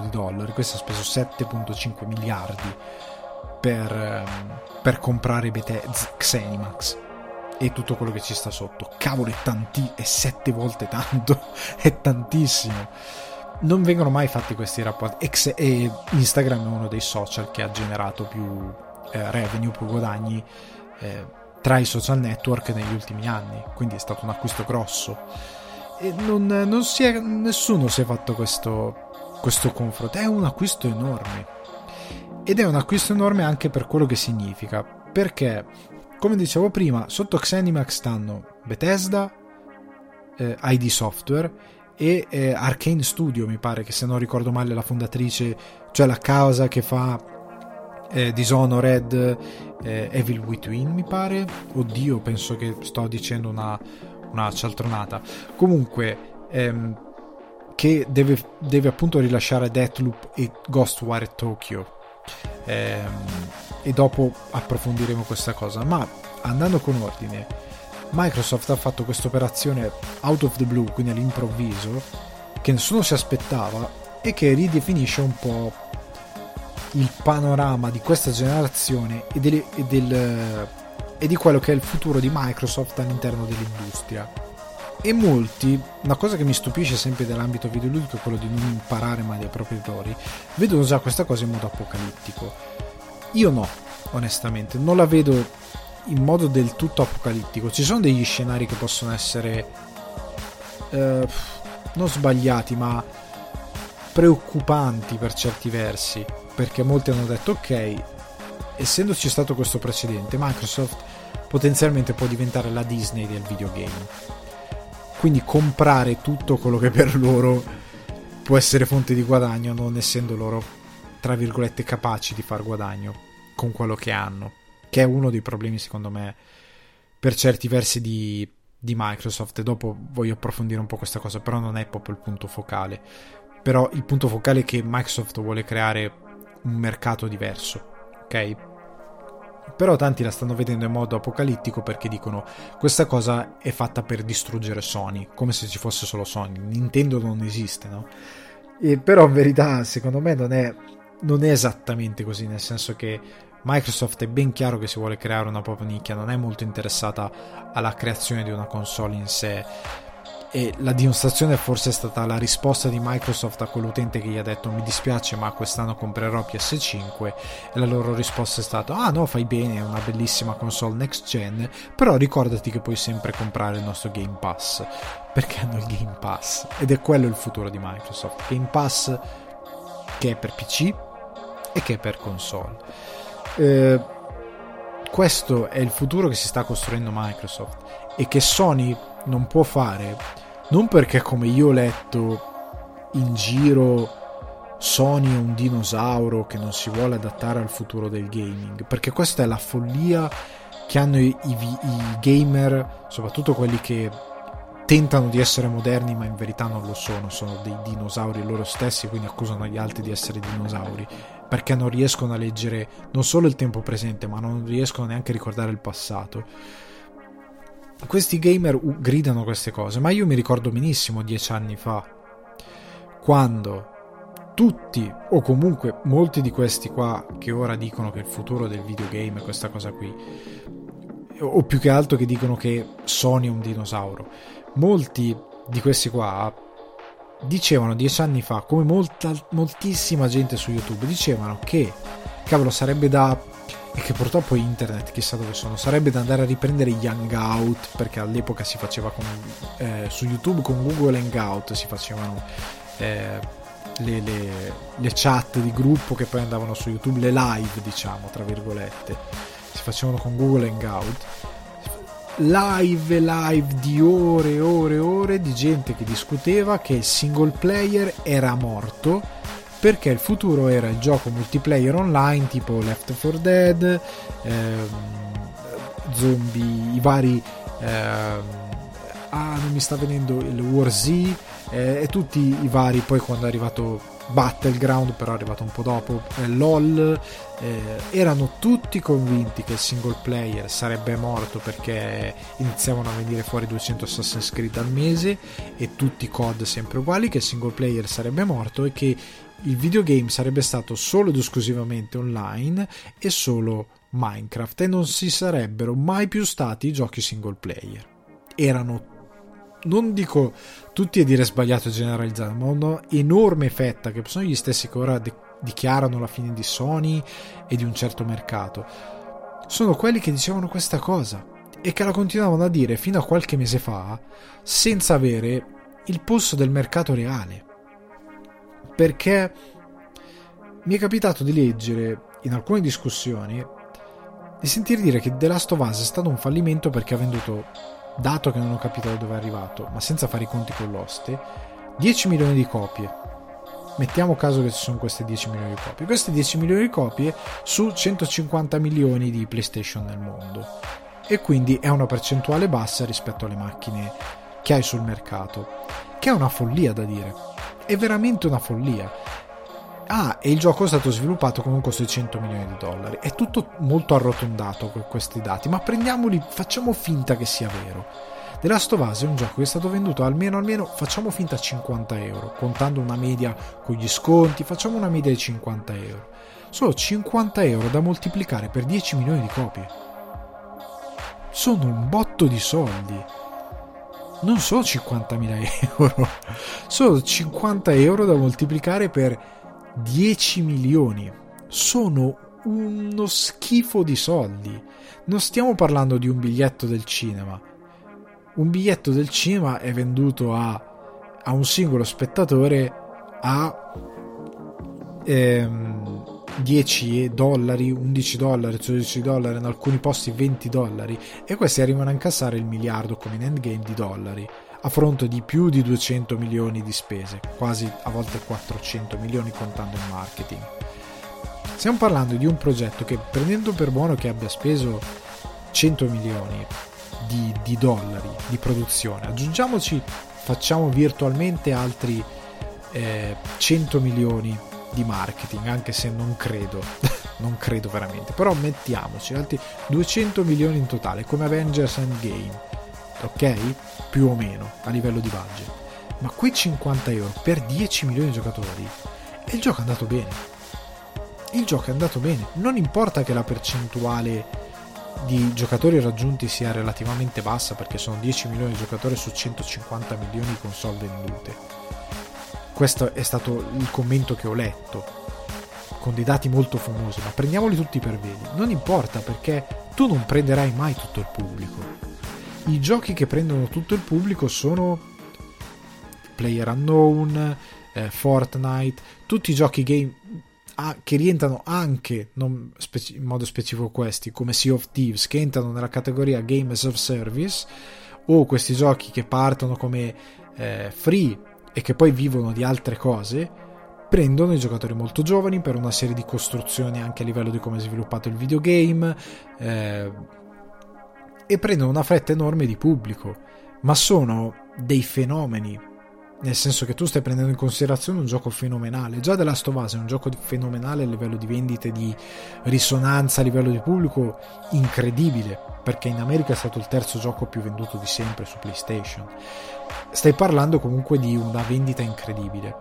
questo ha speso 7.5 miliardi per comprare ZeniMax e tutto quello che ci sta sotto. Cavolo, è 7 volte tanto, è tantissimo, non vengono mai fatti questi rapporti, e Instagram è uno dei social che ha generato più revenue, più guadagni tra i social network negli ultimi anni, quindi è stato un acquisto grosso, e non si è, nessuno si è fatto questo questo confronto. È un acquisto enorme, ed è un acquisto enorme anche per quello che significa, perché come dicevo prima, sotto ZeniMax stanno Bethesda, ID Software e Arcane Studio, mi pare, che se non ricordo male la fondatrice, cioè la casa che fa Dishonored, Evil Within, mi pare. Oddio, penso che sto dicendo una cialtronata. Comunque che deve appunto rilasciare Deathloop e Ghostwire Tokyo, e dopo approfondiremo questa cosa. Ma andando con ordine, Microsoft ha fatto questa operazione out of the blue, quindi all'improvviso, che nessuno si aspettava e che ridefinisce un po' il panorama di questa generazione e di quello che è il futuro di Microsoft all'interno dell'industria. E molti, una cosa che mi stupisce sempre dell'ambito videoludico è quello di non imparare mai dai propri errori, vedono già questa cosa in modo apocalittico. Io no, onestamente, non la vedo in modo del tutto apocalittico. Ci sono degli scenari che possono essere non sbagliati, ma preoccupanti per certi versi, perché molti hanno detto ok, essendoci stato questo precedente, Microsoft potenzialmente può diventare la Disney del videogame. Quindi comprare tutto quello che per loro può essere fonte di guadagno, non essendo loro, tra virgolette, capaci di far guadagno con quello che hanno, che è uno dei problemi secondo me per certi versi di Microsoft. E dopo voglio approfondire un po' questa cosa, però non è proprio il punto focale. Però il punto focale è che Microsoft vuole creare un mercato diverso, ok? Però tanti la stanno vedendo in modo apocalittico, perché dicono questa cosa è fatta per distruggere Sony, come se ci fosse solo Sony. Nintendo non esiste, no? E però in verità secondo me non è esattamente così, nel senso che Microsoft è ben chiaro che si vuole creare una propria nicchia, non è molto interessata alla creazione di una console in sé. E la dimostrazione forse è stata la risposta di Microsoft a quell'utente che gli ha detto mi dispiace ma quest'anno comprerò PS5, e la loro risposta è stata ah no, fai bene, è una bellissima console next gen, però ricordati che puoi sempre comprare il nostro Game Pass, perché hanno il Game Pass, ed è quello il futuro di Microsoft. Game Pass che è per PC e che è per console. Questo è il futuro che si sta costruendo Microsoft, e che Sony non può fare. Non perché, come io ho letto in giro, Sony è un dinosauro che non si vuole adattare al futuro del gaming, perché questa è la follia che hanno i gamer, soprattutto quelli che tentano di essere moderni ma in verità non lo sono, sono dei dinosauri loro stessi, quindi accusano gli altri di essere dinosauri, perché non riescono a leggere non solo il tempo presente, ma non riescono neanche a ricordare il passato. Questi gamer gridano queste cose, ma io mi ricordo benissimo 10 anni fa, quando tutti, o comunque molti di questi qua che ora dicono che il futuro del videogame è questa cosa qui, o più che altro che dicono che Sony è un dinosauro, molti di questi qua dicevano 10 anni fa, come moltissima gente su YouTube, dicevano che cavolo sarebbe da... e che purtroppo internet chissà dove sono, sarebbe da andare a riprendere gli hangout, perché all'epoca si faceva con, su YouTube con Google Hangout si facevano le chat di gruppo che poi andavano su YouTube, le live diciamo tra virgolette si facevano con Google Hangout, live di ore e ore e ore di gente che discuteva che il single player era morto, perché il futuro era il gioco multiplayer online tipo Left 4 Dead, zombie, i vari... non mi sta venendo il War Z, e tutti i vari, poi quando è arrivato Battleground, però è arrivato un po' dopo, LOL, erano tutti convinti che il single player sarebbe morto, perché iniziavano a venire fuori 200 Assassin's Creed al mese e tutti i COD sempre uguali, che il single player sarebbe morto e che il videogame sarebbe stato solo ed esclusivamente online e solo Minecraft, e non si sarebbero mai più stati giochi single player. Erano, non dico tutti, è dire sbagliato generalizzare, ma un'enorme fetta, che sono gli stessi che ora dichiarano la fine di Sony e di un certo mercato, sono quelli che dicevano questa cosa e che la continuavano a dire fino a qualche mese fa senza avere il polso del mercato reale. perché mi è capitato di leggere in alcune discussioni di sentire dire che The Last of Us è stato un fallimento perché ha venduto, dato che non ho capito da dove è arrivato, ma senza fare i conti con l'oste, 10 milioni di copie. Mettiamo caso che ci sono queste 10 milioni di copie. Queste 10 milioni di copie su 150 milioni di PlayStation nel mondo. E quindi è una percentuale bassa rispetto alle macchine che hai sul mercato. Che è una follia da dire. È veramente una follia. Ah, e il gioco è stato sviluppato con un costo di $100 milioni. È tutto molto arrotondato con questi dati, ma prendiamoli, facciamo finta che sia vero. The Last of Us è un gioco che è stato venduto almeno facciamo finta €50, contando una media con gli sconti, facciamo una media di €50. Solo €50 da moltiplicare per 10 milioni di copie. Sono un botto di soldi. Non sono €50.000, sono €50 da moltiplicare per 10 milioni. Sono uno schifo di soldi. Non stiamo parlando di un biglietto del cinema. Un biglietto del cinema è venduto a un singolo spettatore a $10, $11, $12, in alcuni posti $20, e questi arrivano a incassare il miliardo come in Endgame di dollari, a fronte di più di 200 milioni di spese, quasi a volte 400 milioni contando il marketing. Stiamo parlando di un progetto che, prendendo per buono che abbia speso 100 milioni di dollari di produzione, aggiungiamoci, facciamo virtualmente altri 100 milioni di marketing, anche se non credo veramente, però mettiamoci altri 200 milioni in totale come Avengers Endgame, ok? Più o meno a livello di budget. Ma quei €50 per 10 milioni di giocatori, e il gioco è andato bene. Il gioco è andato bene, non importa che la percentuale di giocatori raggiunti sia relativamente bassa, perché sono 10 milioni di giocatori su 150 milioni di console vendute. Questo è stato il commento che ho letto, con dei dati molto famosi, ma prendiamoli tutti per veri. Non importa, perché tu non prenderai mai tutto il pubblico. I giochi che prendono tutto il pubblico sono PlayerUnknown, Fortnite, tutti i giochi game che rientrano anche, non in modo specifico questi, come Sea of Thieves, che entrano nella categoria Game as a Service, o questi giochi che partono come free e che poi vivono di altre cose, prendono i giocatori molto giovani per una serie di costruzioni anche a livello di come è sviluppato il videogame, e prendono una fretta enorme di pubblico. Ma sono dei fenomeni, nel senso che tu stai prendendo in considerazione un gioco fenomenale. Già The Last of Us è un gioco fenomenale a livello di vendite, di risonanza a livello di pubblico incredibile, perché in America è stato il terzo gioco più venduto di sempre su PlayStation. Stai parlando comunque di una vendita incredibile.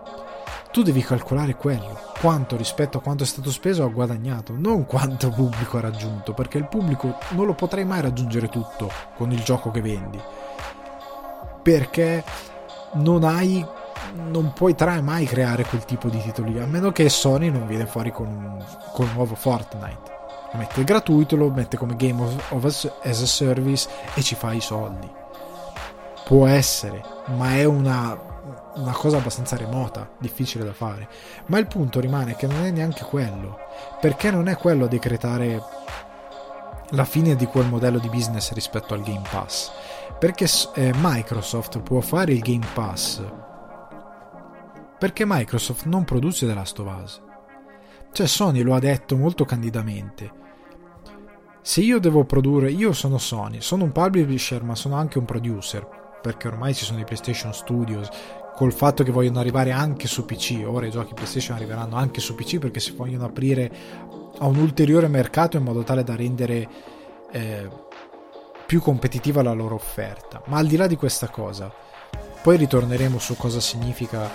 Tu devi calcolare quello, quanto rispetto a quanto è stato speso ha guadagnato, non quanto pubblico ha raggiunto, perché il pubblico non lo potrai mai raggiungere tutto con il gioco che vendi, perché non puoi mai creare quel tipo di titoli, a meno che Sony non viene fuori con un nuovo Fortnite. Lo mette gratuito, lo mette come Game as a Service e ci fa i soldi. Può essere, ma è una cosa abbastanza remota, difficile da fare. Ma il punto rimane che non è neanche quello, perché non è quello a decretare la fine di quel modello di business rispetto al Game Pass, perché Microsoft può fare il Game Pass, perché Microsoft non produce The Last of Us. Cioè, Sony lo ha detto molto candidamente: se io devo produrre, io sono Sony, sono un publisher ma sono anche un producer, perché ormai ci sono i PlayStation Studios, col fatto che vogliono arrivare anche su PC. Ora i giochi PlayStation arriveranno anche su PC, perché si vogliono aprire a un ulteriore mercato in modo tale da rendere più competitiva la loro offerta. Ma al di là di questa cosa, poi ritorneremo su cosa significa,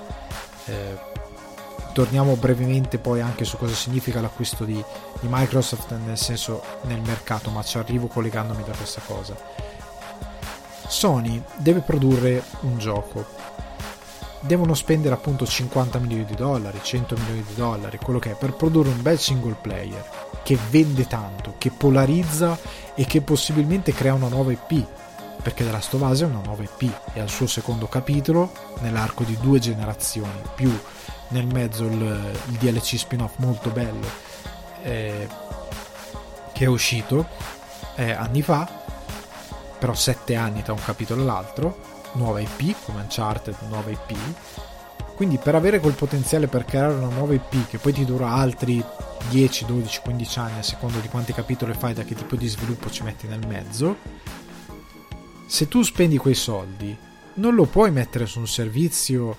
torniamo brevemente poi anche su cosa significa l'acquisto di Microsoft, nel senso nel mercato, ma ci arrivo collegandomi da questa cosa. Sony deve produrre un gioco, devono spendere appunto $50 milioni, $100 milioni, quello che è, per produrre un bel single player che vende tanto, che polarizza e che possibilmente crea una nuova IP, perché The Last of Us è una nuova IP, è al suo secondo capitolo nell'arco di 2 generazioni, più nel mezzo il DLC spin-off molto bello che è uscito anni fa, però 7 anni tra un capitolo e l'altro, nuova IP come Uncharted, nuova IP. Quindi per avere quel potenziale per creare una nuova IP che poi ti dura altri 10, 12, 15 anni a seconda di quanti capitoli fai, da che tipo di sviluppo ci metti nel mezzo, se tu spendi quei soldi non lo puoi mettere su un servizio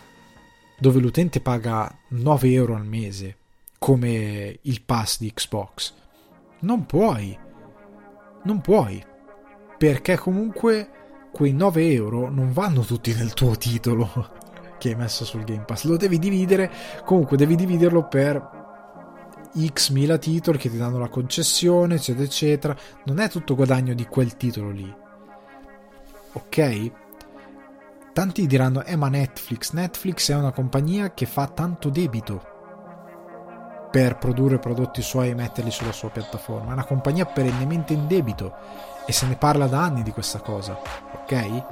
dove l'utente paga 9 euro al mese come il pass di Xbox. Non puoi, perché comunque quei 9 euro non vanno tutti nel tuo titolo che hai messo sul Game Pass, lo devi dividere, comunque devi dividerlo per X mila titoli che ti danno la concessione, eccetera eccetera. Non è tutto guadagno di quel titolo lì, ok? Tanti diranno ma Netflix è una compagnia che fa tanto debito per produrre prodotti suoi e metterli sulla sua piattaforma, è una compagnia perennemente in debito e se ne parla da anni di questa cosa, ok?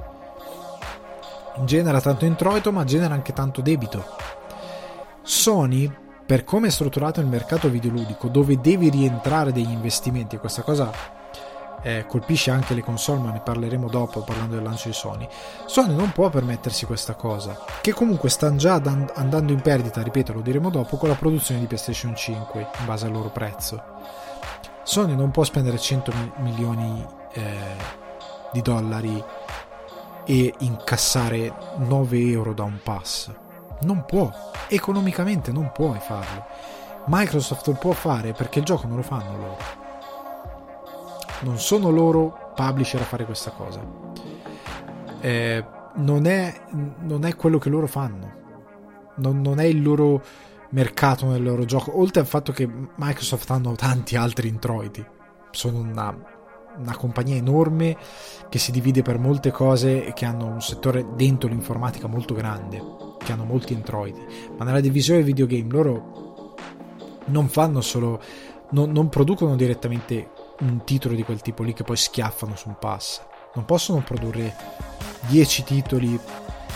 Genera tanto introito ma genera anche tanto debito. Sony, per come è strutturato il mercato videoludico, dove devi rientrare degli investimenti, questa cosa colpisce anche le console, ma ne parleremo dopo parlando del lancio di Sony non può permettersi questa cosa, che comunque stanno già andando in perdita, ripeto, lo diremo dopo, con la produzione di PlayStation 5 in base al loro prezzo. Sony non può spendere 100 milioni di dollari e incassare 9 euro da un pass, non può, economicamente non puoi farlo. Microsoft lo può fare perché il gioco non lo fanno loro, non sono loro publisher a fare questa cosa, non è quello che loro fanno, non è il loro mercato nel loro gioco, oltre al fatto che Microsoft hanno tanti altri introiti, sono una compagnia enorme che si divide per molte cose e che hanno un settore dentro l'informatica molto grande, che hanno molti introiti, ma nella divisione videogame loro non fanno solo, non producono direttamente un titolo di quel tipo lì che poi schiaffano su un pass, non possono produrre 10 titoli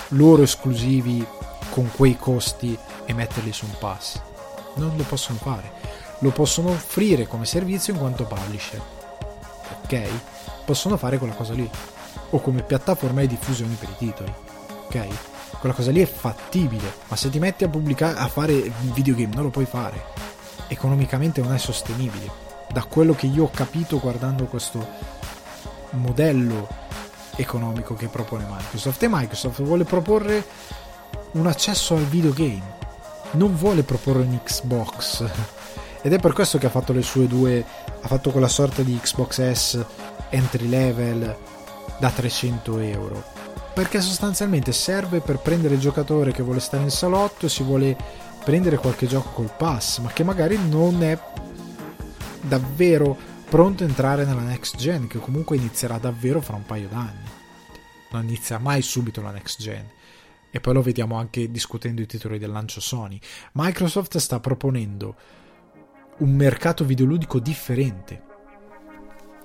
loro esclusivi con quei costi e metterli su un pass, non lo possono fare, lo possono offrire come servizio in quanto publisher, ok? Possono fare quella cosa lì, o come piattaforma di diffusione per i titoli, ok? Quella cosa lì è fattibile, ma se ti metti a pubblicare, a fare videogame, non lo puoi fare, economicamente non è sostenibile. Da quello che io ho capito guardando questo modello economico che propone Microsoft, e Microsoft vuole proporre un accesso al videogame, non vuole proporre un Xbox ed è per questo che ha fatto le sue due, ha fatto quella sorta di Xbox S entry level da 300 euro, perché sostanzialmente serve per prendere il giocatore che vuole stare in salotto e si vuole prendere qualche gioco col pass, ma che magari non è davvero pronto a entrare nella next gen, che comunque inizierà davvero fra un paio d'anni, non inizia mai subito la next gen, e poi lo vediamo anche discutendo i titoli del lancio Sony. Microsoft sta proponendo un mercato videoludico differente,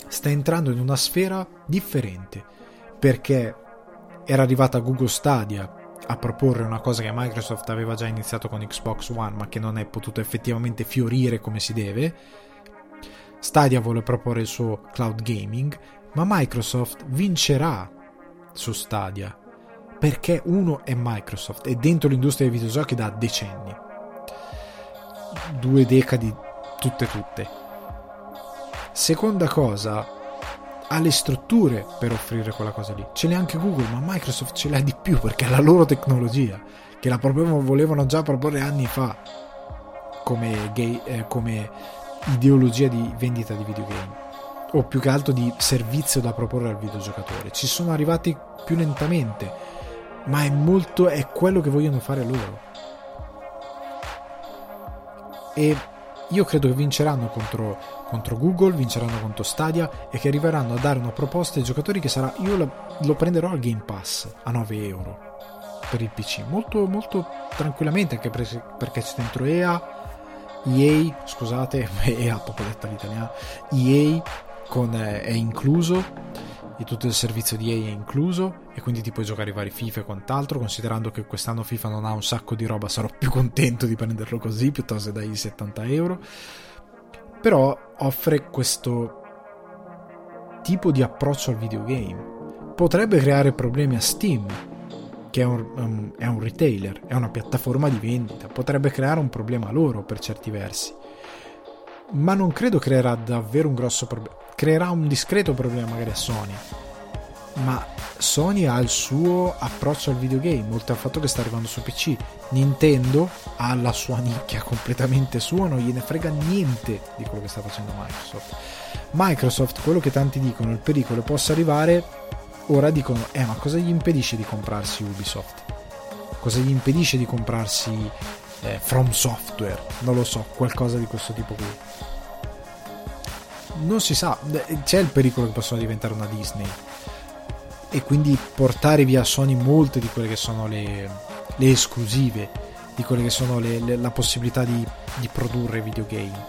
sta entrando in una sfera differente, perché era arrivata Google Stadia a proporre una cosa che Microsoft aveva già iniziato con Xbox One, ma che non è potuto effettivamente fiorire come si deve. Stadia vuole proporre il suo cloud gaming, ma Microsoft vincerà su Stadia perché uno è Microsoft, è dentro l'industria dei videogiochi da decenni, 2 decadi tutte. Seconda cosa, ha le strutture per offrire quella cosa lì, ce l'ha anche Google, ma Microsoft ce l'ha di più perché è la loro tecnologia che la volevano già proporre anni fa come ideologia di vendita di videogame, o più che altro di servizio da proporre al videogiocatore. Ci sono arrivati più lentamente, ma è quello che vogliono fare loro, e io credo che vinceranno contro Google, vinceranno contro Stadia, e che arriveranno a dare una proposta ai giocatori che sarà: io lo prenderò al Game Pass a 9 euro per il PC, molto molto tranquillamente, anche perché c'è dentro EA, scusate, EA proprio detta l'italiano, EA è incluso, e tutto il servizio di EA è incluso, e quindi ti puoi giocare i vari FIFA e quant'altro. Considerando che quest'anno FIFA non ha un sacco di roba, sarò più contento di prenderlo così piuttosto che dai €70. Però offre questo tipo di approccio al videogame. Potrebbe creare problemi a Steam, che è un retailer, è una piattaforma di vendita, potrebbe creare un problema loro per certi versi, ma non credo creerà davvero un grosso problema. Creerà un discreto problema magari a Sony, ma Sony ha il suo approccio al videogame, oltre al fatto che sta arrivando su PC. Nintendo ha la sua nicchia completamente sua, non gliene frega niente di quello che sta facendo Microsoft. Microsoft, quello che tanti dicono il pericolo possa arrivare, ora dicono ma cosa gli impedisce di comprarsi Ubisoft? Cosa gli impedisce di comprarsi From Software? Non lo so, qualcosa di questo tipo qui. Non si sa, c'è il pericolo che possano diventare una Disney e quindi portare via Sony molte di quelle che sono le esclusive, di quelle che sono la possibilità di produrre videogame,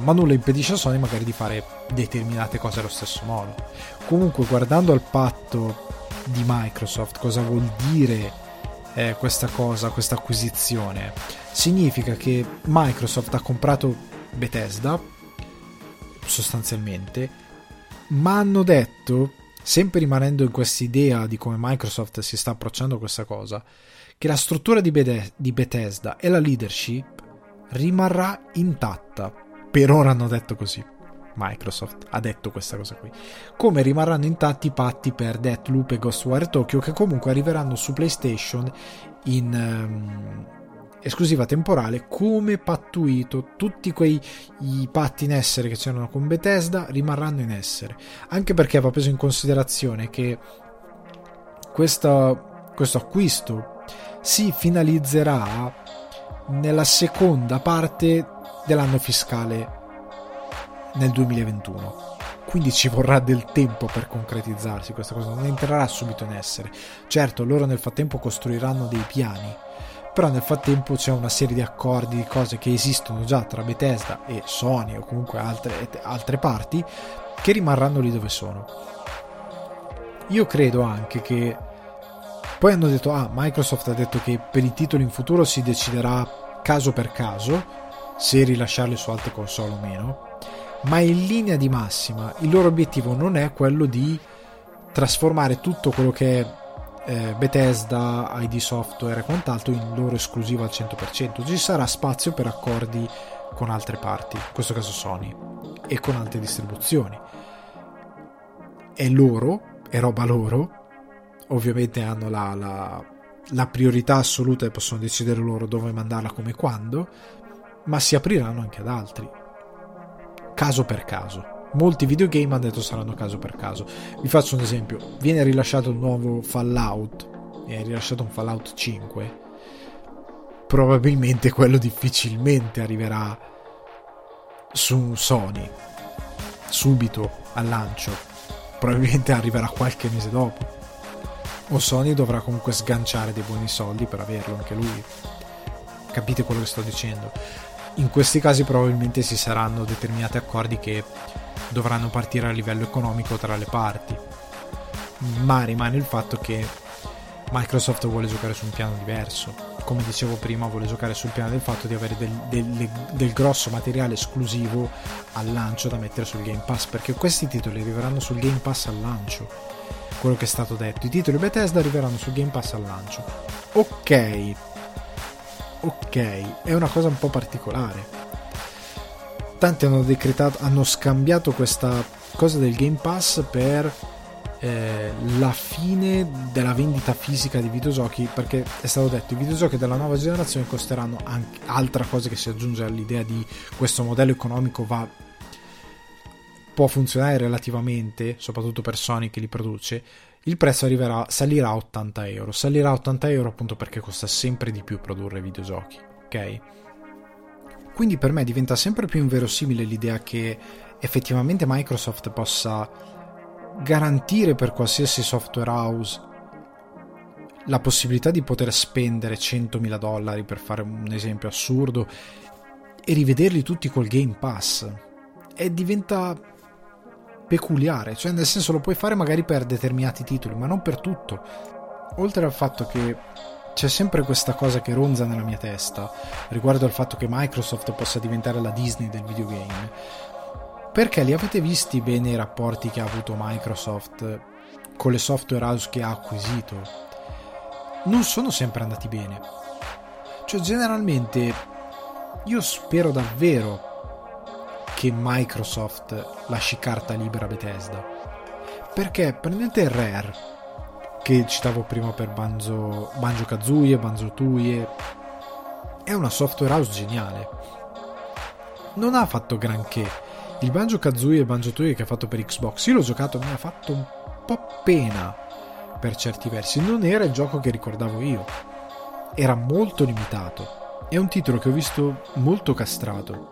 ma nulla impedisce a Sony magari di fare determinate cose allo stesso modo. Comunque, guardando al patto di Microsoft, cosa vuol dire questa acquisizione? Significa che Microsoft ha comprato Bethesda sostanzialmente, ma hanno detto, sempre rimanendo in questa idea di come Microsoft si sta approcciando a questa cosa, che la struttura di Bethesda e la leadership rimarrà intatta. Per ora hanno detto così, Microsoft ha detto questa cosa qui, come rimarranno intatti i patti per Deathloop e Ghostwire Tokyo, che comunque arriveranno su PlayStation in esclusiva temporale, come pattuito. Tutti quei patti in essere che c'erano con Bethesda rimarranno in essere, anche perché va preso in considerazione che questo acquisto si finalizzerà nella seconda parte dell'anno fiscale, nel 2021, quindi ci vorrà del tempo per concretizzarsi questa cosa, non entrerà subito in essere. Certo, loro nel frattempo costruiranno dei piani, però nel frattempo c'è una serie di accordi, di cose che esistono già tra Bethesda e Sony o comunque altre parti, che rimarranno lì dove sono. Io credo anche che poi hanno detto, Microsoft ha detto che per i titoli in futuro si deciderà caso per caso se rilasciarli su altre console o meno, ma in linea di massima il loro obiettivo non è quello di trasformare tutto quello che è Bethesda, ID Software e quant'altro in loro esclusiva al 100%. Ci sarà spazio per accordi con altre parti, in questo caso Sony, e con altre distribuzioni. È loro, è roba loro, ovviamente hanno la priorità assoluta e possono decidere loro dove mandarla, come, quando, ma si apriranno anche ad altri, caso per caso. Molti videogame, hanno detto, saranno caso per caso. Vi faccio un esempio: viene rilasciato il nuovo Fallout, è rilasciato un Fallout 5, probabilmente quello difficilmente arriverà su Sony subito al lancio, probabilmente arriverà qualche mese dopo, o Sony dovrà comunque sganciare dei buoni soldi per averlo anche lui. Capite quello che sto dicendo? In questi casi probabilmente si saranno determinati accordi che dovranno partire a livello economico tra le parti, ma rimane il fatto che Microsoft vuole giocare su un piano diverso. Come dicevo prima, vuole giocare sul piano del fatto di avere del grosso materiale esclusivo al lancio da mettere sul Game Pass, perché questi titoli arriveranno sul Game Pass al lancio. Quello che è stato detto, i titoli Bethesda arriveranno sul Game Pass al lancio. Ok, è una cosa un po' particolare. Tanti hanno decretato, hanno scambiato questa cosa del Game Pass per la fine della vendita fisica di videogiochi, perché è stato detto, i videogiochi della nuova generazione costeranno anche, altra cosa che si aggiunge all'idea di questo modello economico, può funzionare relativamente, soprattutto per Sony che li produce. Il prezzo salirà a €80. Salirà a €80 appunto perché costa sempre di più produrre videogiochi, ok? Quindi per me diventa sempre più inverosimile l'idea che effettivamente Microsoft possa garantire per qualsiasi software house la possibilità di poter spendere $100.000, per fare un esempio assurdo, e rivederli tutti col Game Pass. E diventa peculiare, cioè nel senso lo puoi fare magari per determinati titoli, ma non per tutto. Oltre al fatto che c'è sempre questa cosa che ronza nella mia testa riguardo al fatto che Microsoft possa diventare la Disney del videogame, perché li avete visti bene i rapporti che ha avuto Microsoft con le software house che ha acquisito? Non sono sempre andati bene, cioè generalmente io spero davvero che Microsoft lasci carta libera a Bethesda, perché prendete Rare, che citavo prima per Banjo Kazooie, Banjo Tuie, è una software house geniale, non ha fatto granché. Il Banjo Kazooie e Banjo Tuie che ha fatto per Xbox, io l'ho giocato, mi ha fatto un po' pena per certi versi, non era il gioco che ricordavo io, era molto limitato, è un titolo che ho visto molto castrato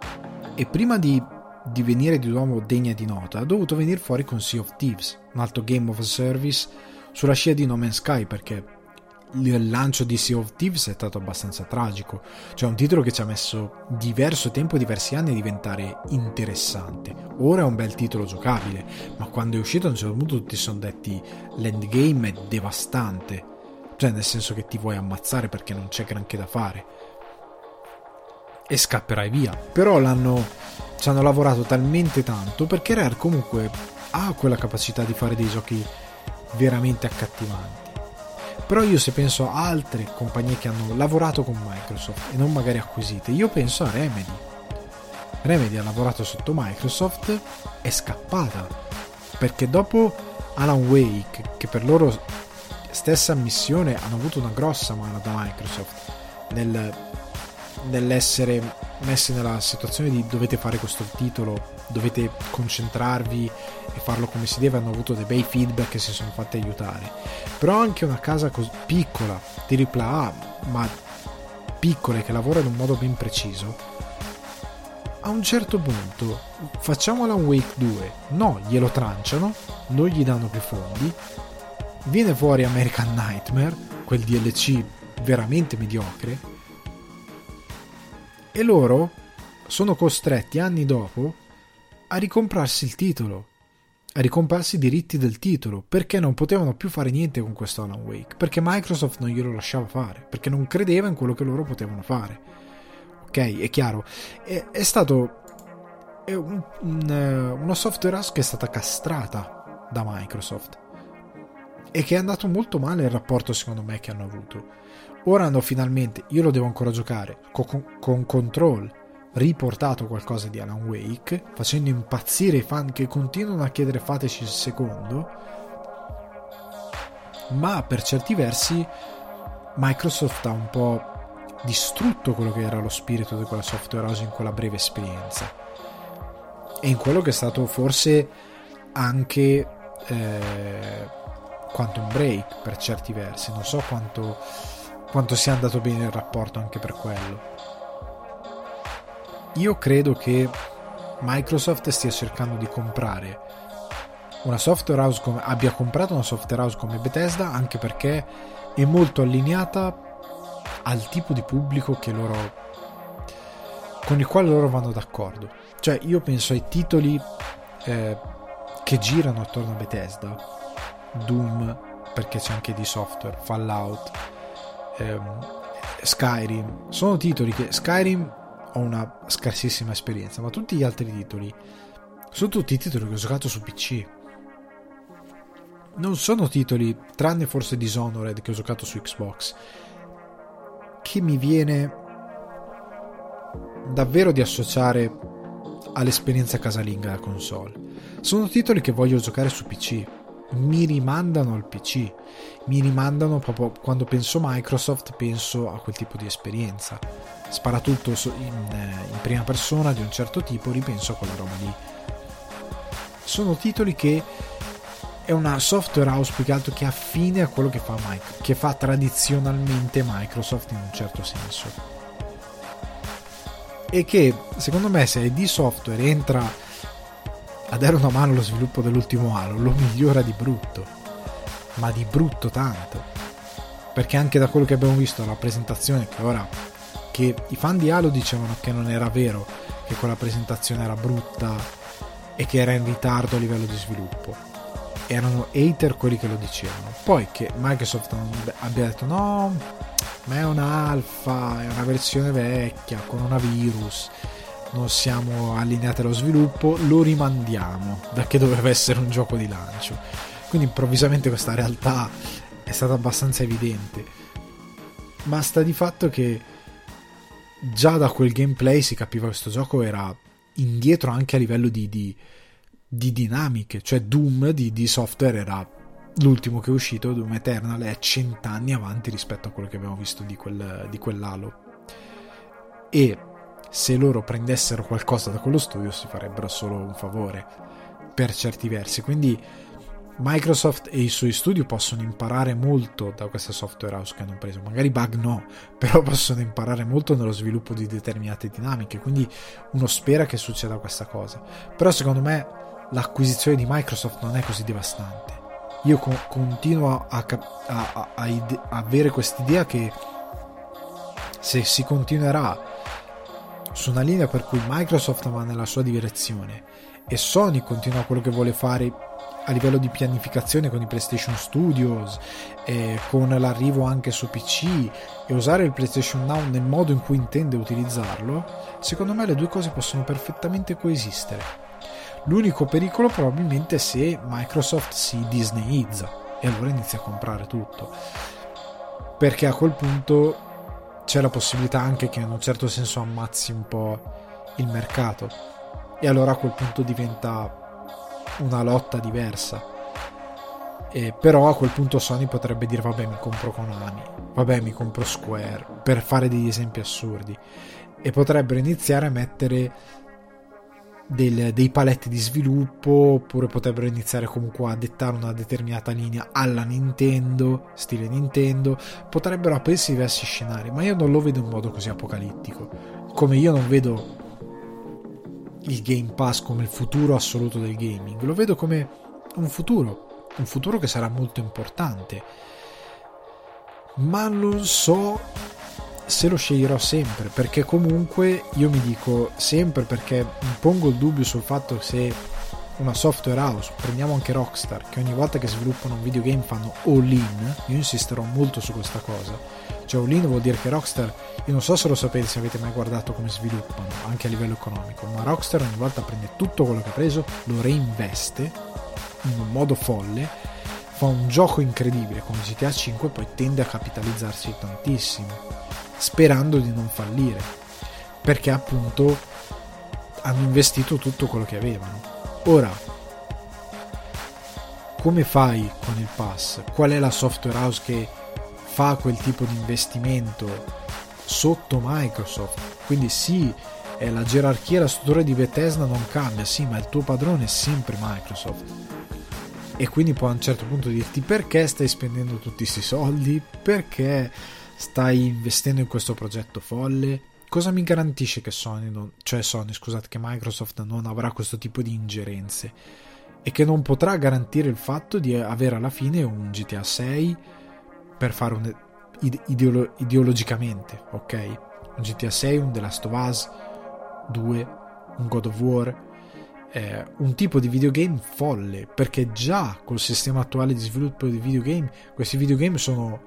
e prima di divenire di nuovo degna di nota ha dovuto venire fuori con Sea of Thieves, un altro game of service sulla scia di No Man's Sky, perché il lancio di Sea of Thieves è stato abbastanza tragico, cioè un titolo che ci ha messo diverso tempo, diversi anni a diventare interessante. Ora è un bel titolo giocabile, ma quando è uscito a un certo punto tutti sono detti l'endgame è devastante, cioè nel senso che ti vuoi ammazzare perché non c'è granché da fare e scapperai via. Però ci hanno lavorato talmente tanto, perché Rare comunque ha quella capacità di fare dei giochi veramente accattivanti. Però io, se penso a altre compagnie che hanno lavorato con Microsoft e non magari acquisite, io penso a Remedy. Ha lavorato sotto Microsoft, è scappata perché dopo Alan Wake, che per loro stessa ammissione hanno avuto una grossa mano da Microsoft nell'essere messi nella situazione di dovete fare questo titolo, dovete concentrarvi e farlo come si deve, hanno avuto dei bei feedback e si sono fatti aiutare. Però anche una casa così piccola, AAA, ma piccola, che lavora in un modo ben preciso, a un certo punto facciamo la Wake 2, no, glielo tranciano, non gli danno più fondi, viene fuori American Nightmare, quel DLC veramente mediocre, e loro sono costretti anni dopo a ricomprarsi il titolo, a ricomprarsi i diritti del titolo, perché non potevano più fare niente con questo Alan Wake, perché Microsoft non glielo lasciava fare, perché non credeva in quello che loro potevano fare. Ok, è chiaro, è stato una software house che è stata castrata da Microsoft e che è andato molto male il rapporto, secondo me, che hanno avuto. Ora hanno finalmente, io lo devo ancora giocare, con Control riportato qualcosa di Alan Wake, facendo impazzire i fan che continuano a chiedere fateci il secondo, ma per certi versi Microsoft ha un po' distrutto quello che era lo spirito di quella software house in quella breve esperienza e in quello che è stato forse anche Quantum Break per certi versi. Non so quanto sia andato bene il rapporto anche per quello. Io credo che Microsoft stia cercando di comprare una software house abbia comprato una software house come Bethesda, anche perché è molto allineata al tipo di pubblico che con il quale loro vanno d'accordo. Cioè io penso ai titoli che girano attorno a Bethesda, Doom, perché c'è anche ID Software, Fallout, Skyrim. Sono titoli che Skyrim ho una scarsissima esperienza, ma tutti gli altri titoli sono tutti titoli che ho giocato su PC, non sono titoli, tranne forse Dishonored che ho giocato su Xbox, che mi viene davvero di associare all'esperienza casalinga da console. Sono titoli che voglio giocare su PC, mi rimandano al PC, mi rimandano proprio, quando penso Microsoft penso a quel tipo di esperienza, spara tutto in prima persona di un certo tipo, ripenso a quella roba lì. Sono titoli che è una software house più che altro che è affine a quello che fa tradizionalmente Microsoft in un certo senso, e che secondo me se ID Software entra a dare una mano allo sviluppo dell'ultimo Halo lo migliora di brutto, ma di brutto tanto, perché anche da quello che abbiamo visto alla presentazione, che i fan di Halo dicevano che non era vero, che quella presentazione era brutta, e che era in ritardo a livello di sviluppo. Erano hater quelli che lo dicevano. Poi che Microsoft abbia detto no, ma è un'alfa, è una versione vecchia, coronavirus, non siamo allineati allo sviluppo, lo rimandiamo, da che doveva essere un gioco di lancio. Quindi improvvisamente questa realtà è stata abbastanza evidente, ma sta di fatto che già da quel gameplay si capiva che questo gioco era indietro anche a livello di dinamiche. Cioè Doom di ID Software era l'ultimo che è uscito, Doom Eternal è 100 anni avanti rispetto a quello che abbiamo visto di quell'Halo, e se loro prendessero qualcosa da quello studio si farebbero solo un favore per certi versi. Quindi Microsoft e i suoi studi possono imparare molto da questa software house che hanno preso, magari bug no, però possono imparare molto nello sviluppo di determinate dinamiche, quindi uno spera che succeda questa cosa. Però secondo me l'acquisizione di Microsoft non è così devastante. Io continuo a avere quest'idea che se si continuerà su una linea per cui Microsoft va nella sua direzione e Sony continua quello che vuole fare a livello di pianificazione con i PlayStation Studios, con l'arrivo anche su PC, e usare il PlayStation Now nel modo in cui intende utilizzarlo, secondo me le due cose possono perfettamente coesistere. L'unico pericolo probabilmente è se Microsoft si disneyizza e allora inizia a comprare tutto, perché a quel punto c'è la possibilità anche che in un certo senso ammazzi un po' il mercato, e allora a quel punto diventa una lotta diversa. Però a quel punto Sony potrebbe dire vabbè mi compro Konami, vabbè mi compro Square, per fare degli esempi assurdi, e potrebbero iniziare a mettere dei paletti di sviluppo, oppure potrebbero iniziare comunque a dettare una determinata linea alla Nintendo, stile Nintendo. Potrebbero aprirsi diversi scenari, ma io non lo vedo in modo così apocalittico, come io non vedo il Game Pass come il futuro assoluto del gaming. Lo vedo come un futuro che sarà molto importante, ma non so se lo sceglierò sempre, perché comunque io mi dico sempre, perché mi pongo il dubbio sul fatto se una software house, prendiamo anche Rockstar, che ogni volta che sviluppano un videogame fanno all-in, io insisterò molto su questa cosa. Cioè all-in vuol dire che Rockstar, io non so se lo sapete, se avete mai guardato come sviluppano anche a livello economico, ma Rockstar ogni volta prende tutto quello che ha preso, lo reinveste in un modo folle, fa un gioco incredibile come GTA 5 e poi tende a capitalizzarsi tantissimo sperando di non fallire, perché appunto hanno investito tutto quello che avevano. Ora, come fai con il pass? Qual è la software house che fa quel tipo di investimento sotto Microsoft? Quindi sì, la gerarchia e la struttura di Bethesda non cambia, sì, ma il tuo padrone è sempre Microsoft, e quindi può a un certo punto dirti perché stai spendendo tutti questi soldi, perché stai investendo in questo progetto folle. Cosa mi garantisce che che Microsoft non avrà questo tipo di ingerenze, e che non potrà garantire il fatto di avere alla fine un GTA 6 per fare un ideologicamente, ok? Un GTA 6, un The Last of Us 2, un God of War, un tipo di videogame folle, perché già col sistema attuale di sviluppo di videogame, questi videogame sono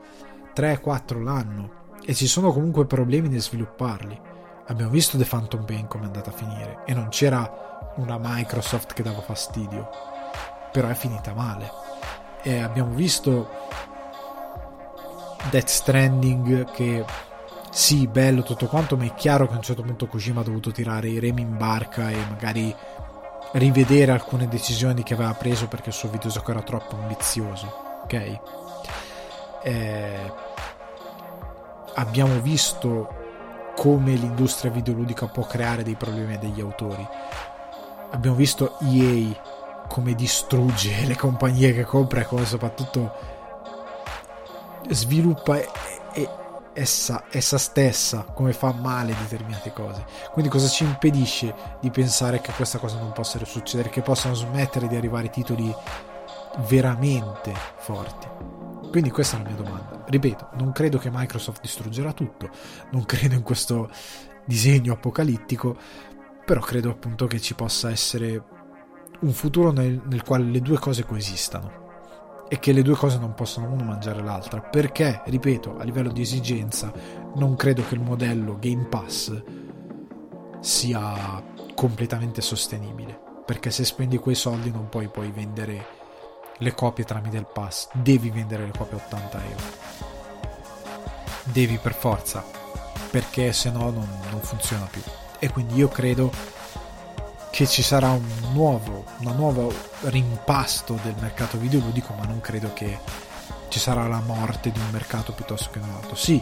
3-4 l'anno e ci sono comunque problemi nel svilupparli. Abbiamo visto The Phantom Pain come è andata a finire, e non c'era una Microsoft che dava fastidio, però è finita male. E abbiamo visto Death Stranding, che sì, bello tutto quanto, ma è chiaro che a un certo punto Kojima ha dovuto tirare i remi in barca e magari rivedere alcune decisioni che aveva preso, perché il suo videogioco era troppo ambizioso, ok? Abbiamo visto come l'industria videoludica può creare dei problemi a degli autori. Abbiamo visto EA come distrugge le compagnie che compra e come soprattutto sviluppa essa stessa, come fa male determinate cose. Quindi cosa ci impedisce di pensare che questa cosa non possa succedere, che possano smettere di arrivare titoli veramente forti? Quindi questa è la mia domanda. Ripeto, non credo che Microsoft distruggerà tutto, non credo in questo disegno apocalittico, però credo appunto che ci possa essere un futuro nel quale le due cose coesistano e che le due cose non possono uno mangiare l'altra, perché, ripeto, a livello di esigenza non credo che il modello Game Pass sia completamente sostenibile, perché se spendi quei soldi non puoi vendere le copie tramite il Pass, devi vendere le copie a €80, devi per forza, perché se no non funziona più. E quindi io credo che ci sarà un nuovo rimpasto del mercato videoludico, ma non credo che ci sarà la morte di un mercato piuttosto che un altro. Sì,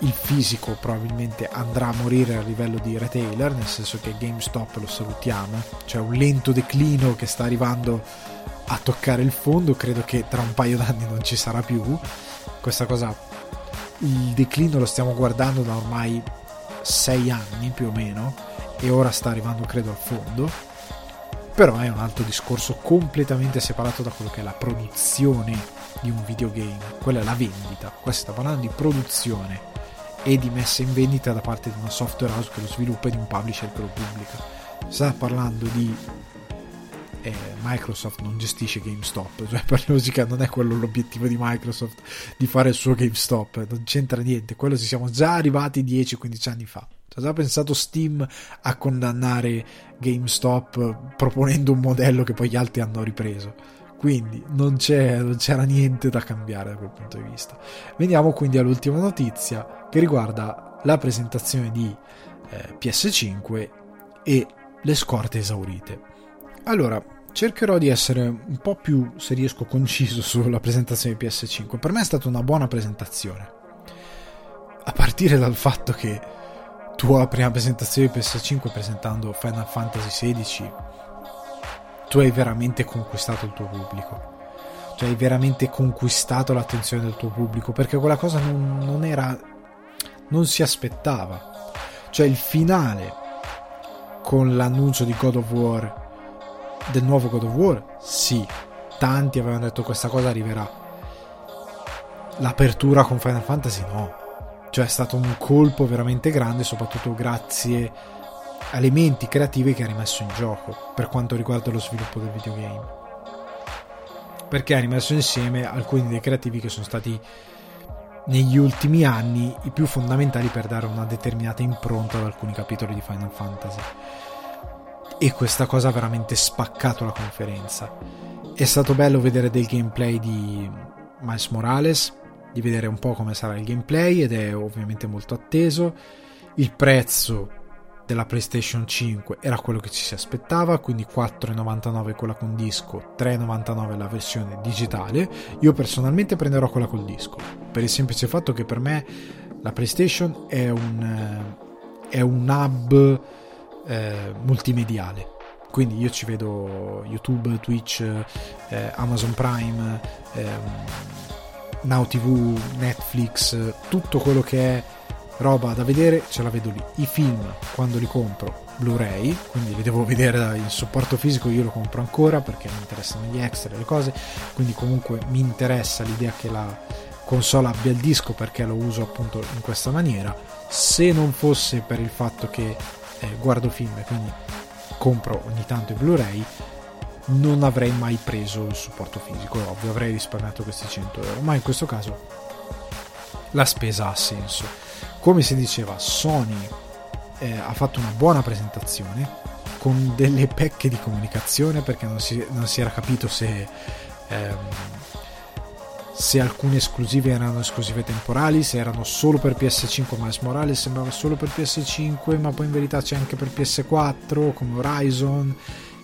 il fisico probabilmente andrà a morire a livello di retailer, nel senso che GameStop lo salutiamo, c'è un lento declino che sta arrivando a toccare il fondo, credo che tra un paio d'anni non ci sarà più questa cosa. Il declino lo stiamo guardando da ormai 6 anni più o meno e ora sta arrivando credo al fondo, però è un altro discorso completamente separato da quello che è la produzione di un videogame. Quella è la vendita, qua si sta parlando di produzione e di messa in vendita da parte di una software house che lo sviluppa e di un publisher che lo pubblica. Sta parlando di Microsoft non gestisce GameStop, cioè per logica non è quello l'obiettivo di Microsoft, di fare il suo GameStop, non c'entra niente, quello ci siamo già arrivati 10-15 anni fa. Ci ha già pensato Steam a condannare GameStop proponendo un modello che poi gli altri hanno ripreso, quindi non c'era niente da cambiare da quel punto di vista. Veniamo quindi all'ultima notizia che riguarda la presentazione di PS5 e le scorte esaurite. Allora, cercherò di essere un po' più, se riesco, conciso sulla presentazione di PS5. Per me è stata una buona presentazione, a partire dal fatto che tu alla prima presentazione di PS5 presentando Final Fantasy XVI tu hai veramente conquistato il tuo pubblico, cioè hai veramente conquistato l'attenzione del tuo pubblico, perché quella cosa non si aspettava. Cioè il finale con l'annuncio di God of War, del nuovo God of War, sì, tanti avevano detto questa cosa arriverà. L'apertura con Final Fantasy no, cioè è stato un colpo veramente grande, soprattutto grazie alle menti creative che ha rimesso in gioco per quanto riguarda lo sviluppo del videogame, perché ha rimesso insieme alcuni dei creativi che sono stati negli ultimi anni i più fondamentali per dare una determinata impronta ad alcuni capitoli di Final Fantasy. E questa cosa ha veramente spaccato la conferenza. È stato bello vedere del gameplay di Miles Morales, di vedere un po' come sarà il gameplay, ed è ovviamente molto atteso. Il prezzo della PlayStation 5 era quello che ci si aspettava, quindi €4,99 quella con disco, €3,99 la versione digitale. Io personalmente prenderò quella col disco, per il semplice fatto che per me la PlayStation è un hub multimediale, quindi io ci vedo YouTube, Twitch, Amazon Prime, Now TV, Netflix, tutto quello che è roba da vedere ce la vedo lì. I film, quando li compro Blu-ray, quindi li devo vedere in supporto fisico, io lo compro ancora perché mi interessano gli extra e le cose, quindi comunque mi interessa l'idea che la console abbia il disco perché lo uso appunto in questa maniera. Se non fosse per il fatto che guardo film e quindi compro ogni tanto i Blu-ray, non avrei mai preso il supporto fisico, ovvio, avrei risparmiato questi €100, ma in questo caso la spesa ha senso. Come si diceva, Sony ha fatto una buona presentazione con delle pecche di comunicazione, perché non si era capito se alcune esclusive erano esclusive temporali, se erano solo per PS5. Miles Morales sembrava solo per PS5, ma poi in verità c'è anche per PS4, come Horizon,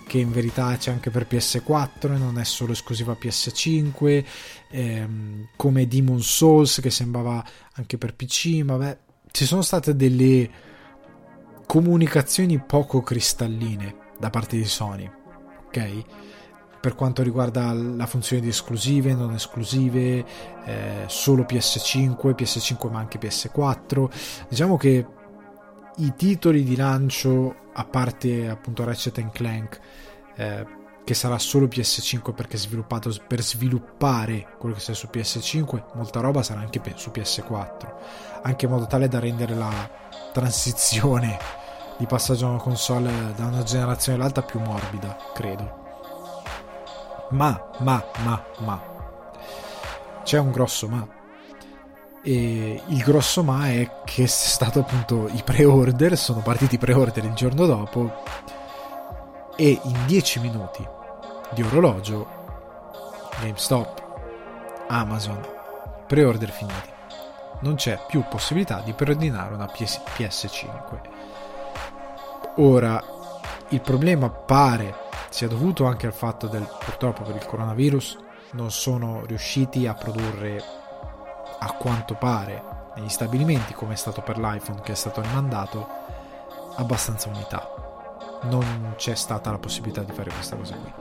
che in verità c'è anche per PS4 e non è solo esclusiva PS5, come Demon Souls, che sembrava anche per PC. Vabbè, ci sono state delle comunicazioni poco cristalline da parte di Sony, ok? Per quanto riguarda la funzione di esclusive, non esclusive, solo PS5, ma anche PS4. Diciamo che i titoli di lancio, a parte appunto Ratchet & Clank, che sarà solo PS5 perché è sviluppato per sviluppare quello che sia su PS5, molta roba sarà anche su PS4, anche in modo tale da rendere la transizione di passaggio a una console da una generazione all'altra più morbida, credo. Ma c'è un grosso ma, e il grosso ma è che è stato appunto i pre-order, sono partiti i pre-order il giorno dopo e in 10 minuti di orologio GameStop, Amazon, pre-order finiti, non c'è più possibilità di preordinare una PS5. Ora il problema pare sia dovuto anche al fatto del, purtroppo per il coronavirus non sono riusciti a produrre, a quanto pare, negli stabilimenti, come è stato per l'iPhone che è stato rimandato, abbastanza unità. Non c'è stata la possibilità di fare questa cosa qui,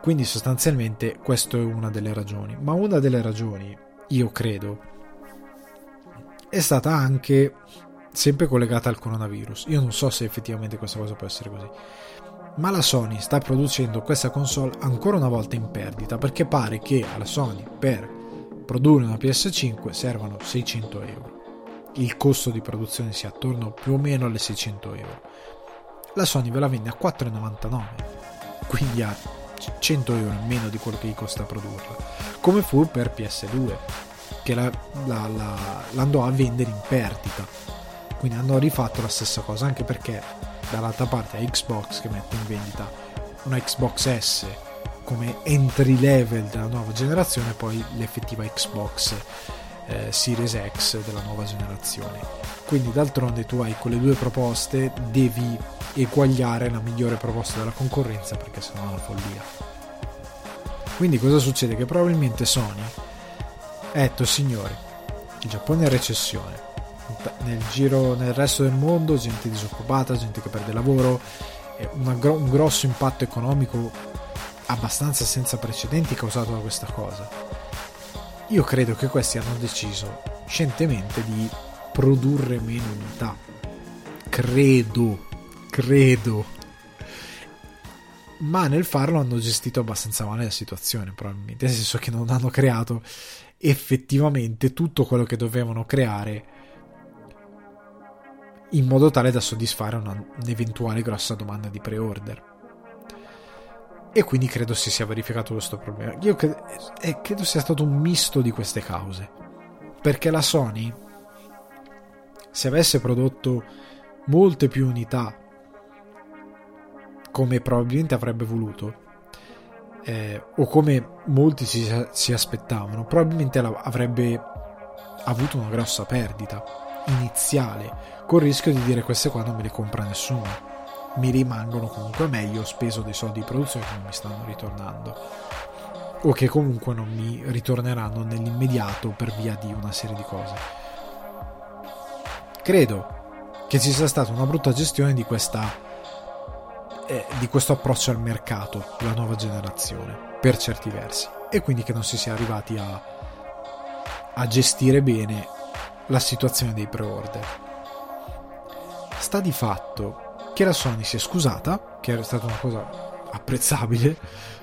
quindi sostanzialmente questa è una delle ragioni. Ma una delle ragioni, io credo, è stata anche sempre collegata al coronavirus. Io non so se effettivamente questa cosa può essere così, ma la Sony sta producendo questa console ancora una volta in perdita, perché pare che alla Sony per produrre una PS5 servano 600 euro, il costo di produzione sia attorno più o meno alle 600 euro, la Sony ve la vende a 4,99, quindi a 100 euro in meno di quello che gli costa produrla, come fu per PS2, che la andò a vendere in perdita. Quindi hanno rifatto la stessa cosa, anche perché dall'altra parte è Xbox che mette in vendita una Xbox S come entry level della nuova generazione e poi l'effettiva Xbox Series X della nuova generazione. Quindi d'altronde tu hai quelle due proposte, devi eguagliare la migliore proposta della concorrenza, perché sennò è una follia. Quindi cosa succede? Che probabilmente Sony detto: signori, il Giappone è in recessione, nel resto del mondo gente disoccupata, gente che perde lavoro, un grosso impatto economico abbastanza senza precedenti causato da questa cosa. Io credo che questi hanno deciso scientemente di produrre meno unità, credo, ma nel farlo hanno gestito abbastanza male la situazione, probabilmente, nel senso che non hanno creato effettivamente tutto quello che dovevano creare in modo tale da soddisfare un'eventuale grossa domanda di pre-order, e quindi credo si sia verificato questo problema. Io credo sia stato un misto di queste cause, perché la Sony, se avesse prodotto molte più unità come probabilmente avrebbe voluto, o come molti si aspettavano, probabilmente avrebbe avuto una grossa perdita iniziale, col rischio di dire: queste qua non me le compra nessuno, mi rimangono comunque meglio, ho speso dei soldi di produzione che non mi stanno ritornando, o che comunque non mi ritorneranno nell'immediato per via di una serie di cose. Credo che ci sia stata una brutta gestione di questo approccio al mercato, la nuova generazione, per certi versi, e quindi che non si sia arrivati a gestire bene la situazione dei pre-order. Sta di fatto che la Sony si è scusata, che era stata una cosa apprezzabile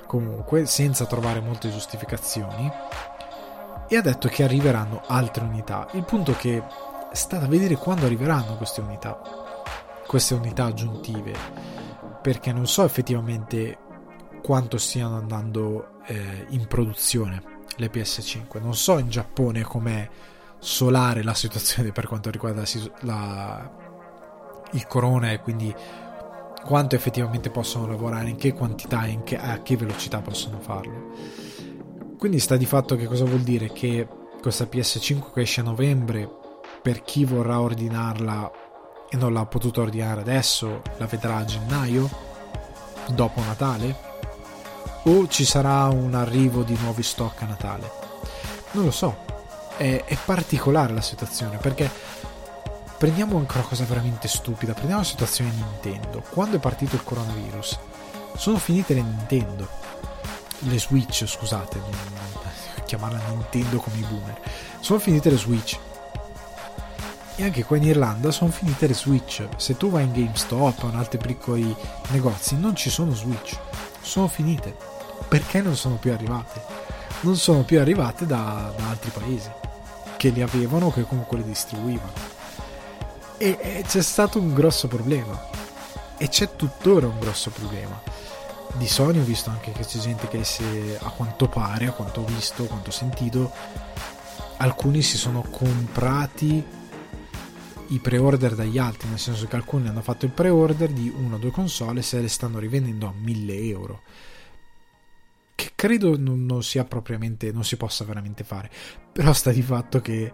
comunque, senza trovare molte giustificazioni, e ha detto che arriveranno altre unità. Il punto che sta da vedere quando arriveranno queste unità aggiuntive, perché non so effettivamente quanto stiano andando in produzione le PS5. Non so in Giappone com'è solare la situazione per quanto riguarda il corona, e quindi quanto effettivamente possono lavorare, in che quantità e a che velocità possono farlo. Quindi sta di fatto che cosa vuol dire? Che questa PS5 che esce a novembre, per chi vorrà ordinarla e non l'ha potuto ordinare adesso, la vedrà a gennaio, dopo Natale, o ci sarà un arrivo di nuovi stock a Natale? Non lo so, è particolare la situazione, perché prendiamo ancora cosa veramente stupida, prendiamo la situazione Nintendo. Quando è partito il coronavirus sono finite le Switch, scusate, non chiamarla Nintendo come i boomer, sono finite le Switch. E anche qua in Irlanda sono finite le Switch. Se tu vai in GameStop o in altri piccoli negozi non ci sono Switch, sono finite, perché non sono più arrivate da altri paesi che li avevano o che comunque li distribuivano. E c'è stato un grosso problema, e c'è tuttora un grosso problema di Sony. Ho visto anche che c'è gente che, se a quanto pare, a quanto ho visto, a quanto ho sentito, alcuni si sono comprati i pre-order dagli altri, nel senso che alcuni hanno fatto il pre-order di una o due console e se le stanno rivendendo a 1.000 euro, che credo non sia propriamente, non si possa veramente fare, però sta di fatto che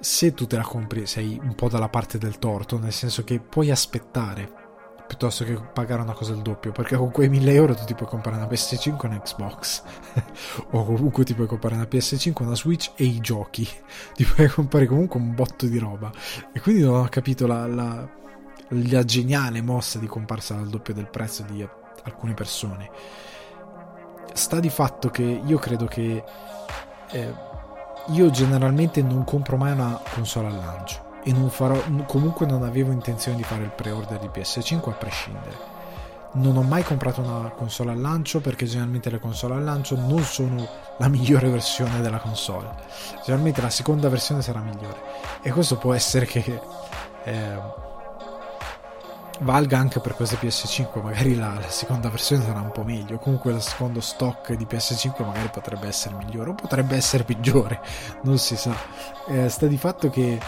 se tu te la compri sei un po' dalla parte del torto, nel senso che puoi aspettare piuttosto che pagare una cosa il doppio, perché con quei 1.000 euro tu ti puoi comprare una PS5 e una Xbox o comunque ti puoi comprare una PS5, una Switch e i giochi, ti puoi comprare comunque un botto di roba. E quindi non ho capito la geniale mossa di comparsa al doppio del prezzo di alcune persone. Sta di fatto che io credo che io generalmente non compro mai una console al lancio e non farò, comunque non avevo intenzione di fare il pre-order di PS5 a prescindere. Non ho mai comprato una console al lancio perché generalmente le console al lancio non sono la migliore versione della console, generalmente la seconda versione sarà migliore, e questo può essere che valga anche per queste PS5. Magari la seconda versione sarà un po' meglio, comunque il secondo stock di PS5 magari potrebbe essere migliore o potrebbe essere peggiore, non si sa. Sta di fatto che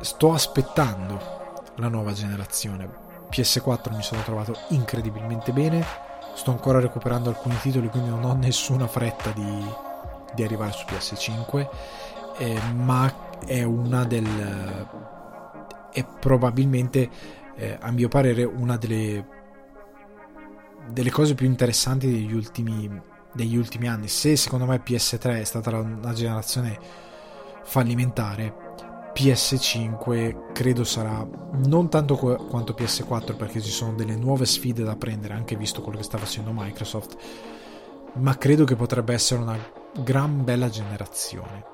sto aspettando la nuova generazione. PS4 mi sono trovato incredibilmente bene, sto ancora recuperando alcuni titoli, quindi non ho nessuna fretta di arrivare su PS5, ma è una del... è probabilmente a mio parere una delle cose più interessanti degli ultimi anni. Se secondo me PS3 è stata una generazione fallimentare, PS5 credo sarà non tanto quanto PS4, perché ci sono delle nuove sfide da prendere, anche visto quello che sta facendo Microsoft, ma credo che potrebbe essere una gran bella generazione.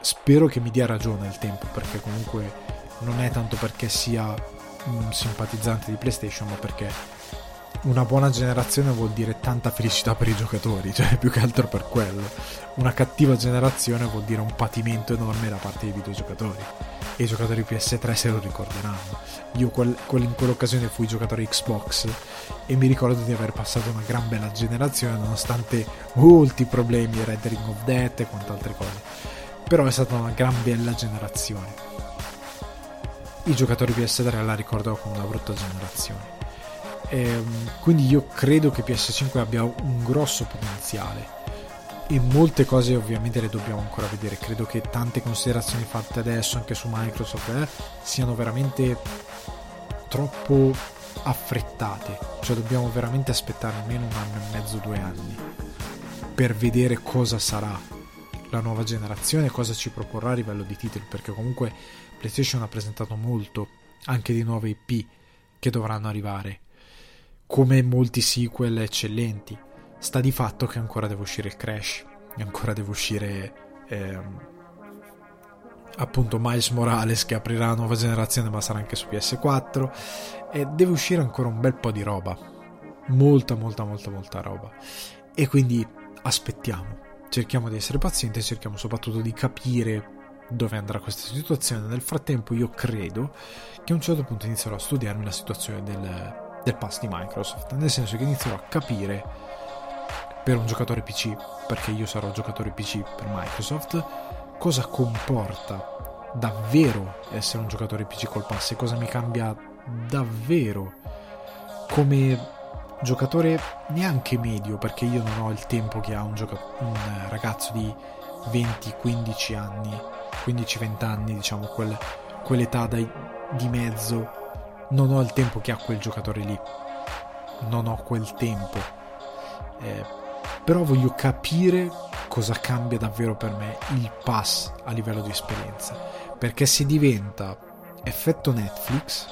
Spero che mi dia ragione il tempo, perché comunque non è tanto perché sia un simpatizzante di PlayStation, ma perché una buona generazione vuol dire tanta felicità per i giocatori, cioè più che altro per quello. Una cattiva generazione vuol dire un patimento enorme da parte dei videogiocatori, e i giocatori PS3 se lo ricorderanno. Io in quell'occasione fui giocatore Xbox e mi ricordo di aver passato una gran bella generazione, nonostante molti problemi, Red Ring of Death e quante altre cose, però è stata una gran bella generazione. I giocatori PS3 la ricordano come una brutta generazione, quindi io credo che PS5 abbia un grosso potenziale, e molte cose ovviamente le dobbiamo ancora vedere. Credo che tante considerazioni fatte adesso anche su Microsoft siano veramente troppo affrettate, cioè dobbiamo veramente aspettare almeno 1 anno e mezzo, 2 anni per vedere cosa sarà la nuova generazione, cosa ci proporrà a livello di titoli, perché comunque PlayStation ha presentato molto, anche di nuove IP che dovranno arrivare, come molti sequel eccellenti. Sta di fatto che ancora deve uscire il Crash, ancora deve uscire appunto Miles Morales, che aprirà la nuova generazione, ma sarà anche su PS4, e deve uscire ancora un bel po' di roba, molta roba. E quindi aspettiamo, cerchiamo di essere pazienti e cerchiamo soprattutto di capire dove andrà questa situazione. Nel frattempo io credo che a un certo punto inizierò a studiarmi la situazione del pass di Microsoft, nel senso che inizierò a capire per un giocatore PC, perché io sarò giocatore PC per Microsoft, cosa comporta davvero essere un giocatore PC col pass e cosa mi cambia davvero come giocatore, neanche medio, perché io non ho il tempo che ha un ragazzo di 20-15 anni, 15-20 anni, diciamo quell'età di mezzo. Non ho il tempo che ha quel giocatore lì, non ho quel tempo, però voglio capire cosa cambia davvero per me il pass a livello di esperienza, perché se diventa effetto Netflix,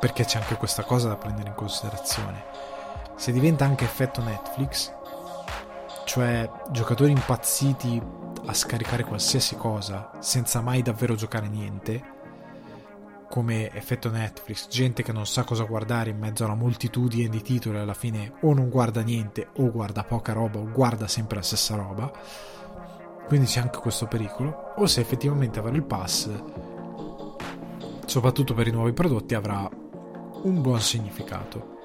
perché c'è anche questa cosa da prendere in considerazione, se diventa anche effetto Netflix, cioè giocatori impazziti a scaricare qualsiasi cosa senza mai davvero giocare niente, come effetto Netflix, gente che non sa cosa guardare in mezzo alla moltitudine di titoli, alla fine o non guarda niente o guarda poca roba o guarda sempre la stessa roba, quindi c'è anche questo pericolo, o se effettivamente avrà il pass, soprattutto per i nuovi prodotti, avrà un buon significato.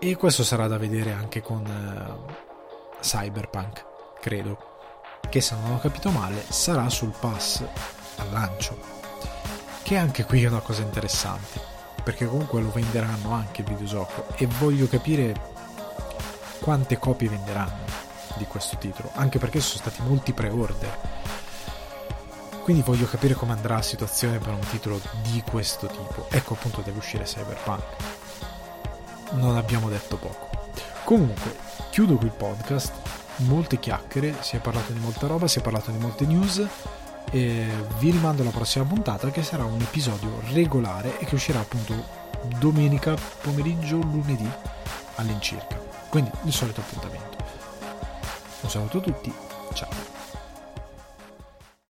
E questo sarà da vedere anche con Cyberpunk, credo, che se non ho capito male sarà sul pass al lancio, che anche qui è una cosa interessante, perché comunque lo venderanno anche il videogioco e voglio capire quante copie venderanno di questo titolo, anche perché sono stati molti pre-order, quindi voglio capire come andrà la situazione per un titolo di questo tipo. Ecco, appunto, deve uscire Cyberpunk, non abbiamo detto poco. Comunque chiudo qui il podcast, molte chiacchiere, si è parlato di molta roba, si è parlato di molte news, e vi rimando alla prossima puntata, che sarà un episodio regolare e che uscirà appunto domenica pomeriggio, lunedì all'incirca, quindi il solito appuntamento. Un saluto a tutti, ciao.